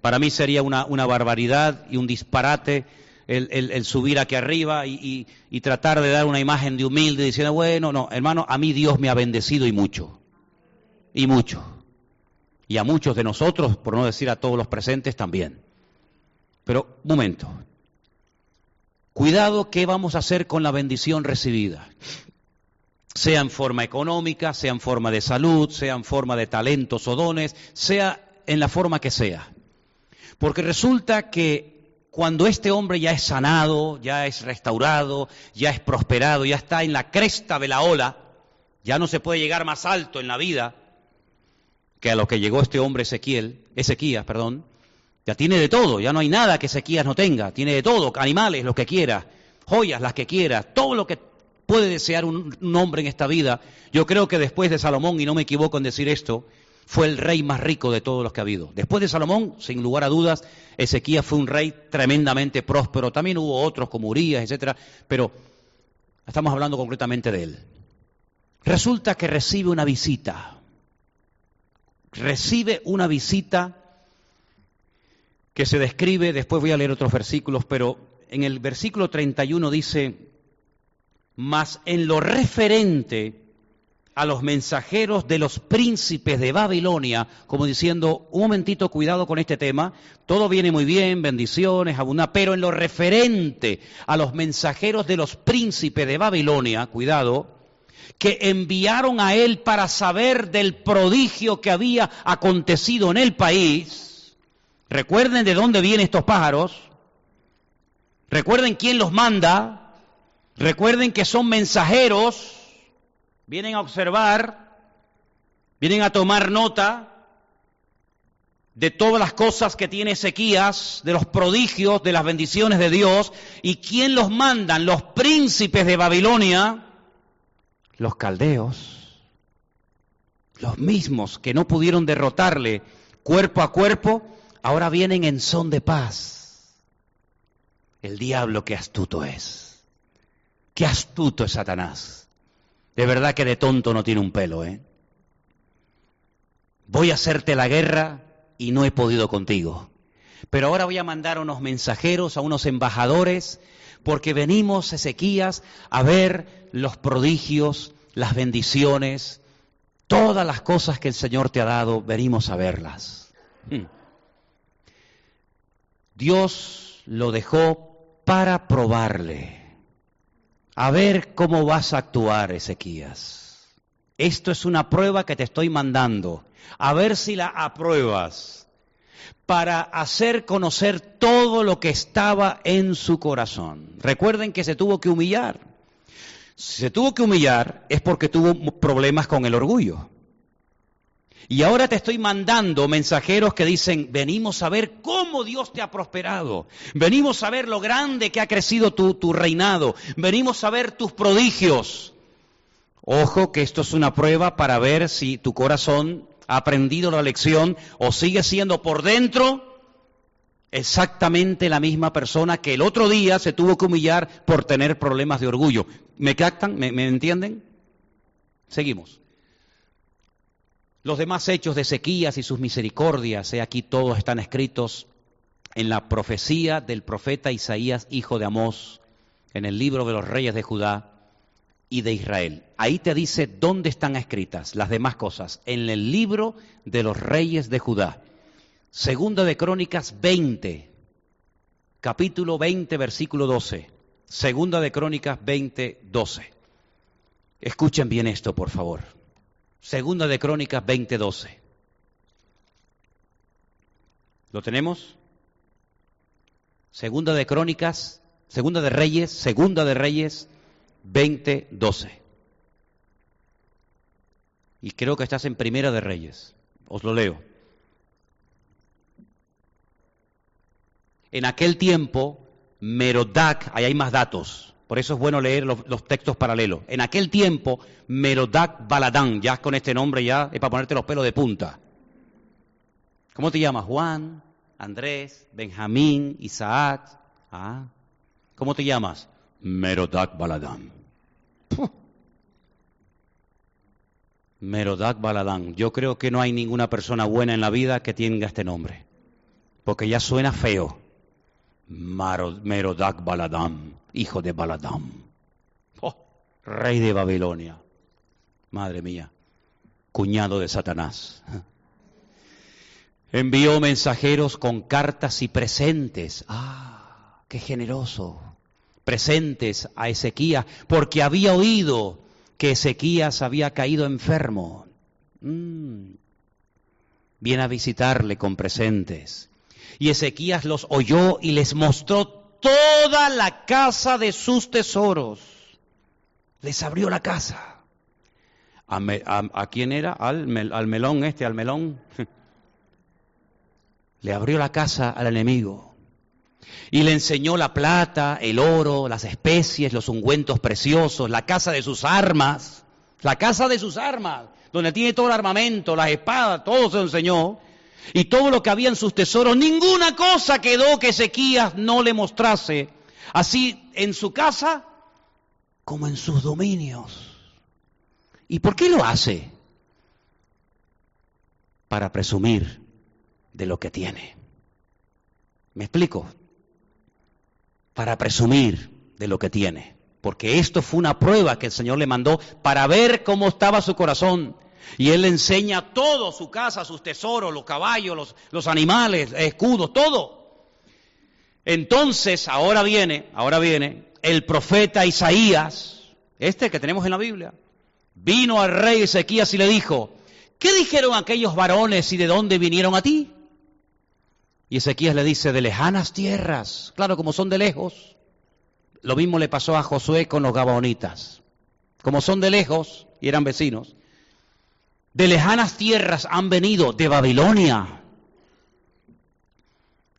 Para mí sería una barbaridad y un disparate el subir aquí arriba y tratar de dar una imagen de humilde diciendo, bueno, no, hermano, a mí Dios me ha bendecido y mucho, y mucho. Y a muchos de nosotros, por no decir a todos los presentes también. Pero, un momento. Cuidado, ¿qué vamos a hacer con la bendición recibida? Sea en forma económica, sea en forma de salud, sea en forma de talentos o dones, sea en la forma que sea. Porque resulta que cuando este hombre ya es sanado, ya es restaurado, ya es prosperado, ya está en la cresta de la ola, ya no se puede llegar más alto en la vida que a lo que llegó este hombre Ezequías, ya tiene de todo, ya no hay nada que Ezequías no tenga, tiene de todo, animales, los que quiera, joyas, las que quiera, todo lo que puede desear un hombre en esta vida. Yo creo que después de Salomón, y no me equivoco en decir esto, fue el rey más rico de todos los que ha habido. Después de Salomón, sin lugar a dudas, Ezequías fue un rey tremendamente próspero. También hubo otros como Urías, etcétera, pero estamos hablando concretamente de él. Resulta que recibe una visita que se describe, después voy a leer otros versículos, pero en el versículo 31 dice, mas en lo referente a los mensajeros de los príncipes de Babilonia, como diciendo, un momentito, cuidado con este tema, todo viene muy bien, bendiciones, abundancia, pero en lo referente a los mensajeros de los príncipes de Babilonia, cuidado, que enviaron a él para saber del prodigio que había acontecido en el país. Recuerden de dónde vienen estos pájaros, recuerden quién los manda, recuerden que son mensajeros, vienen a observar, vienen a tomar nota de todas las cosas que tiene Ezequías, de los prodigios, de las bendiciones de Dios. ¿Y quién los mandan? Los príncipes de Babilonia, los caldeos, los mismos que no pudieron derrotarle cuerpo a cuerpo, ahora vienen en son de paz. El diablo, qué astuto es. Qué astuto es Satanás. De verdad que de tonto no tiene un pelo, Voy a hacerte la guerra y no he podido contigo. Pero ahora voy a mandar a unos mensajeros, a unos embajadores, porque venimos, Ezequías, a ver los prodigios las bendiciones, todas las cosas que el Señor te ha dado, venimos a verlas. Dios lo dejó para probarle. A ver cómo vas a actuar, Ezequías. Esto es una prueba que te estoy mandando. A ver si la apruebas. Para hacer conocer todo lo que estaba en su corazón. Recuerden que se tuvo que humillar. Si se tuvo que humillar es porque tuvo problemas con el orgullo. Y ahora te estoy mandando mensajeros que dicen, venimos a ver cómo Dios te ha prosperado, venimos a ver lo grande que ha crecido tu reinado, venimos a ver tus prodigios. Ojo que esto es una prueba para ver si tu corazón ha aprendido la lección o sigue siendo por dentro exactamente la misma persona que el otro día se tuvo que humillar por tener problemas de orgullo. ¿Me captan? ¿Me entienden? Seguimos. Los demás hechos de Ezequías y sus misericordias, aquí todos están escritos en la profecía del profeta Isaías, hijo de Amós, en el libro de los reyes de Judá y de Israel. Ahí te dice dónde están escritas las demás cosas, en el libro de los reyes de Judá. Segunda de Crónicas 20, capítulo 20, versículo 12. Segunda de Crónicas 20, 12. Escuchen bien esto, por favor. Segunda de Crónicas 20:12. ¿Lo tenemos? Segunda de Crónicas, Segunda de Reyes 20:12. Y creo que estás en Primera de Reyes. Os lo leo. En aquel tiempo, Merodac, ahí hay más datos. Por eso es bueno leer los textos paralelos. En aquel tiempo, Merodac Baladán, ya con este nombre ya es para ponerte los pelos de punta. ¿Cómo te llamas? Juan, Andrés, Benjamín, Isaac. ¿Ah? ¿Cómo te llamas? Merodac Baladán. Puh. Merodac Baladán. Yo creo que no hay ninguna persona buena en la vida que tenga este nombre. Porque ya suena feo. Merodac Baladán, hijo de Baladán, rey de Babilonia, madre mía, cuñado de Satanás. Envió mensajeros con cartas y presentes, qué generoso, presentes a Ezequías, porque había oído que Ezequías había caído enfermo. Viene a visitarle con presentes. Y Ezequías los oyó y les mostró toda la casa de sus tesoros. Les abrió la casa. ¿A quién era? Al melón. Le abrió la casa al enemigo. Y le enseñó la plata, el oro, las especies, los ungüentos preciosos, la casa de sus armas. La casa de sus armas, donde tiene todo el armamento, las espadas, todo se lo enseñó. Y todo lo que había en sus tesoros, ninguna cosa quedó que Ezequías no le mostrase, así en su casa como en sus dominios. ¿Y por qué lo hace? Para presumir de lo que tiene. ¿Me explico? Para presumir de lo que tiene. Porque esto fue una prueba que el Señor le mandó para ver cómo estaba su corazón. Y él le enseña todo, su casa, sus tesoros, los caballos, los animales, escudos, todo. Entonces, ahora viene el profeta Isaías, este que tenemos en la Biblia, vino al rey Ezequías y le dijo, ¿qué dijeron aquellos varones y de dónde vinieron a ti? Y Ezequías le dice, de lejanas tierras, claro, como son de lejos. Lo mismo le pasó a Josué con los gabaonitas, como son de lejos y eran vecinos. De lejanas tierras han venido, de Babilonia.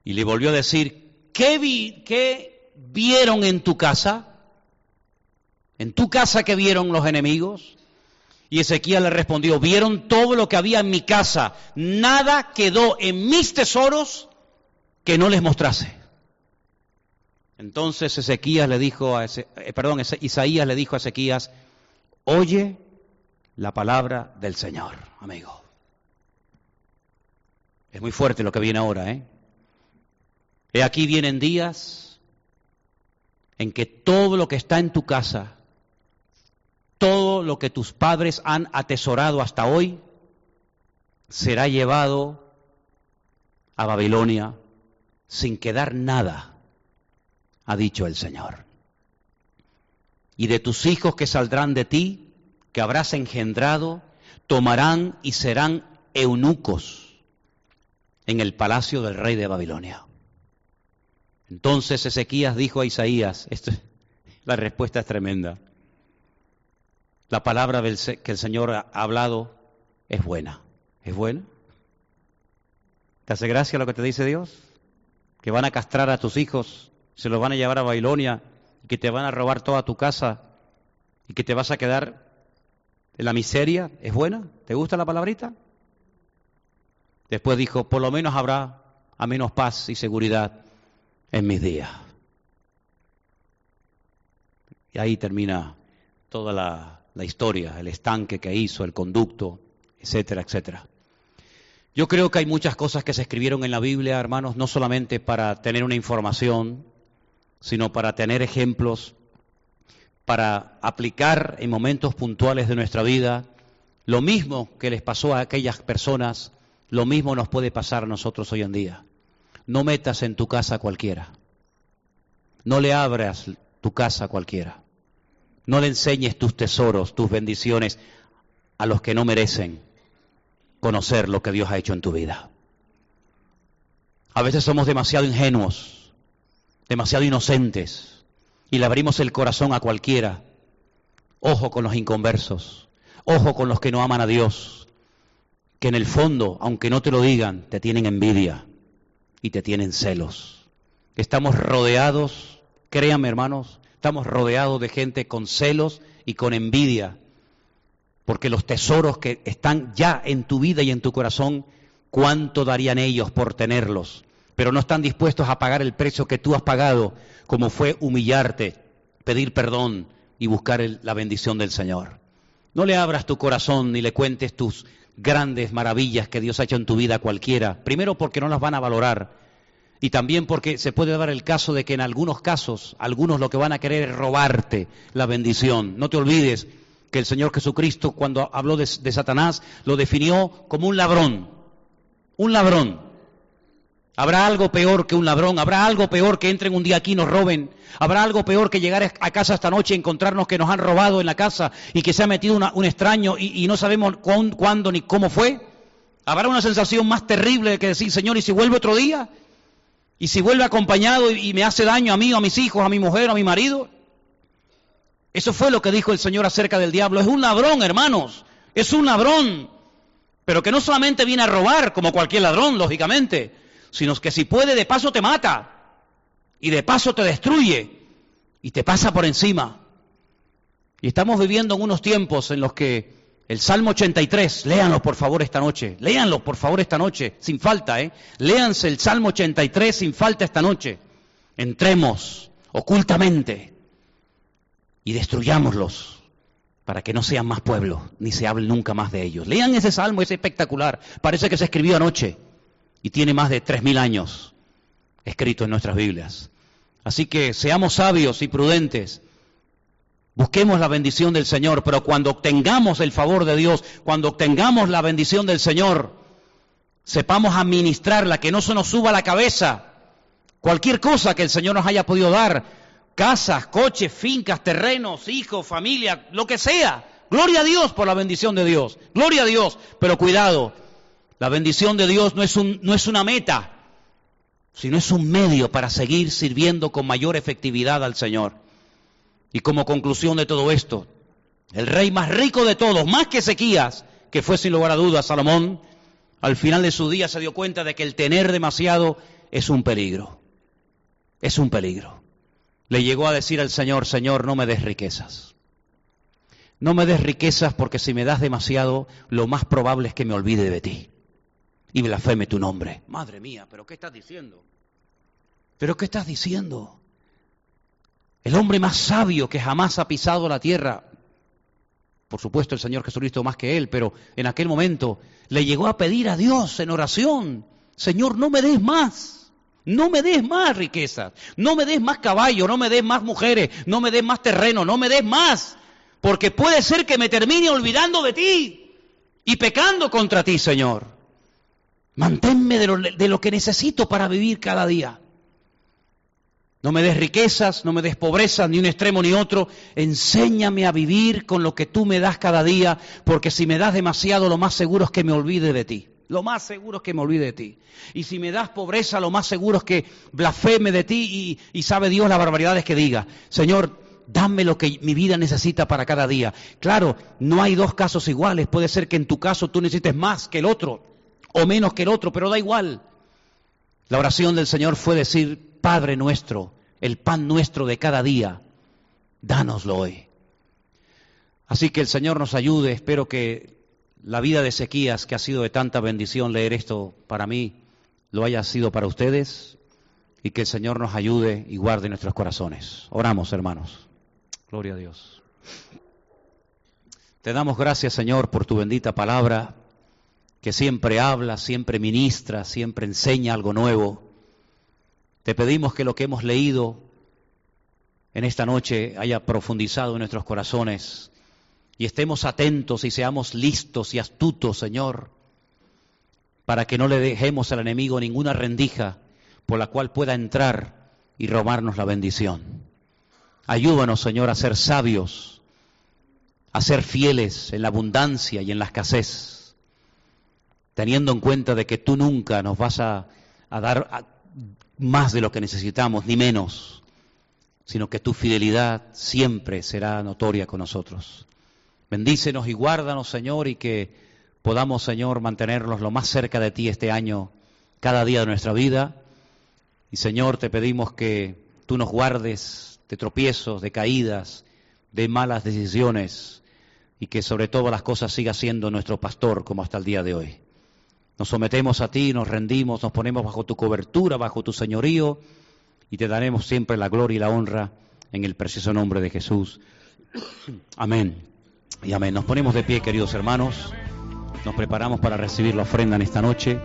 Y le volvió a decir, ¿qué vieron en tu casa? ¿En tu casa qué vieron los enemigos? Y Ezequías le respondió, vieron todo lo que había en mi casa. Nada quedó en mis tesoros que no les mostrase. Entonces Isaías le dijo a Ezequías, oye la palabra del Señor, amigo. Es muy fuerte lo que viene ahora, ¿eh? He aquí vienen días en que todo lo que está en tu casa, todo lo que tus padres han atesorado hasta hoy será llevado a Babilonia sin quedar nada, ha dicho el Señor. Y de tus hijos que saldrán de ti, que habrás engendrado, tomarán y serán eunucos en el palacio del rey de Babilonia. Entonces Ezequías dijo a Isaías, la respuesta es tremenda, la palabra que el Señor ha hablado es buena. ¿Es buena? ¿Te hace gracia lo que te dice Dios? Que van a castrar a tus hijos, se los van a llevar a Babilonia, y que te van a robar toda tu casa, y que te vas a quedar en la miseria. ¿Es buena? ¿Te gusta la palabrita? Después dijo, por lo menos habrá a menos paz y seguridad en mis días. Y ahí termina toda la historia, el estanque que hizo, el conducto, etcétera, etcétera. Yo creo que hay muchas cosas que se escribieron en la Biblia, hermanos, no solamente para tener una información, sino para tener ejemplos, para aplicar en momentos puntuales de nuestra vida. Lo mismo que les pasó a aquellas personas, lo mismo nos puede pasar a nosotros hoy en día. No metas en tu casa a cualquiera. No le abras tu casa a cualquiera. No le enseñes tus tesoros, tus bendiciones a los que no merecen conocer lo que Dios ha hecho en tu vida. A veces somos demasiado ingenuos, demasiado inocentes, y le abrimos el corazón a cualquiera. Ojo con los inconversos, ojo con los que no aman a Dios, que en el fondo, aunque no te lo digan, te tienen envidia y te tienen celos. Estamos rodeados, créanme hermanos, estamos rodeados de gente con celos y con envidia, porque los tesoros que están ya en tu vida y en tu corazón, ¿cuánto darían ellos por tenerlos? Pero no están dispuestos a pagar el precio que tú has pagado, como fue humillarte, pedir perdón y buscar la bendición del Señor. No le abras tu corazón ni le cuentes tus grandes maravillas que Dios ha hecho en tu vida a cualquiera. Primero porque no las van a valorar, y también porque se puede dar el caso de que en algunos casos, algunos lo que van a querer es robarte la bendición. No te olvides que el Señor Jesucristo, cuando habló de Satanás, lo definió como un ladrón. Un ladrón. ¿Habrá algo peor que un ladrón? ¿Habrá algo peor que entren un día aquí y nos roben? ¿Habrá algo peor que llegar a casa esta noche y encontrarnos que nos han robado en la casa y que se ha metido un extraño y no sabemos cuándo ni cómo fue? ¿Habrá una sensación más terrible de que decir, Señor, ¿y si vuelve otro día? ¿Y si vuelve acompañado y me hace daño a mí, a mis hijos, a mi mujer, a mi marido? Eso fue lo que dijo el Señor acerca del diablo. Es un ladrón, hermanos. Es un ladrón. Pero que no solamente viene a robar, como cualquier ladrón, lógicamente, sino que si puede, de paso te mata. Y de paso te destruye. Y te pasa por encima. Y estamos viviendo en unos tiempos en los que el Salmo 83, léanlo por favor esta noche. Léanlo por favor esta noche, sin falta, Léanse el Salmo 83 sin falta esta noche. Entremos ocultamente y destruyámoslos para que no sean más pueblos, ni se hable nunca más de ellos. Lean ese salmo, es espectacular. Parece que se escribió anoche y tiene más de 3000 años escrito en nuestras Biblias. Así que seamos sabios y prudentes. Busquemos la bendición del Señor, pero cuando obtengamos el favor de Dios, cuando obtengamos la bendición del Señor, sepamos administrarla, que no se nos suba a la cabeza cualquier cosa que el Señor nos haya podido dar. Casas, coches, fincas, terrenos, hijos, familia, lo que sea. Gloria a Dios por la bendición de Dios. Gloria a Dios, pero cuidado. La bendición de Dios no es una meta, sino es un medio para seguir sirviendo con mayor efectividad al Señor. Y como conclusión de todo esto, el rey más rico de todos, más que Ezequías, que fue sin lugar a dudas Salomón, al final de su día se dio cuenta de que el tener demasiado es un peligro. Es un peligro. Le llegó a decir al Señor, Señor, no me des riquezas. No me des riquezas porque si me das demasiado, lo más probable es que me olvide de ti. Y blasfeme tu nombre. Madre mía, ¿pero qué estás diciendo? ¿Pero qué estás diciendo? El hombre más sabio que jamás ha pisado la tierra. Por supuesto, el Señor Jesucristo más que él, pero en aquel momento le llegó a pedir a Dios en oración, Señor, no me des más. No me des más riquezas, no me des más caballos, no me des más mujeres, no me des más terreno, no me des más. porque puede ser que me termine olvidando de ti y pecando contra ti, Señor. Manténme de lo que necesito para vivir cada día. No me des riquezas, no me des pobrezas, ni un extremo ni otro. Enséñame a vivir con lo que tú me das cada día, porque si me das demasiado, lo más seguro es que me olvide de ti. Lo más seguro es que me olvide de ti. Y si me das pobreza, lo más seguro es que blasfeme de ti y sabe Dios las barbaridades que diga. Señor, dame lo que mi vida necesita para cada día. Claro, no hay dos casos iguales. Puede ser que en tu caso tú necesites más que el otro, o menos que el otro, pero da igual. La oración del Señor fue decir: Padre nuestro, el pan nuestro de cada día, dánoslo hoy. Así que el Señor nos ayude. Espero que la vida de Ezequías, que ha sido de tanta bendición leer esto para mí, lo haya sido para ustedes, y que el Señor nos ayude y guarde nuestros corazones. Oramos, hermanos. Gloria a Dios. Te damos gracias, Señor, por tu bendita palabra, que siempre habla, siempre ministra, siempre enseña algo nuevo. Te pedimos que lo que hemos leído en esta noche haya profundizado en nuestros corazones y estemos atentos y seamos listos y astutos, Señor, para que no le dejemos al enemigo ninguna rendija por la cual pueda entrar y robarnos la bendición. Ayúdanos, Señor, a ser sabios, a ser fieles en la abundancia y en la escasez, teniendo en cuenta de que tú nunca nos vas a dar más de lo que necesitamos, ni menos, sino que tu fidelidad siempre será notoria con nosotros. Bendícenos y guárdanos, Señor, y que podamos, Señor, mantenernos lo más cerca de ti este año, cada día de nuestra vida. Y, Señor, te pedimos que tú nos guardes de tropiezos, de caídas, de malas decisiones, y que sobre todas las cosas siga siendo nuestro pastor como hasta el día de hoy. Nos sometemos a ti, nos rendimos, nos ponemos bajo tu cobertura, bajo tu señorío, y te daremos siempre la gloria y la honra en el precioso nombre de Jesús. Amén y amén. Nos ponemos de pie, queridos hermanos. Nos preparamos para recibir la ofrenda en esta noche.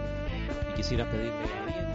Y quisiera pedirle a alguien.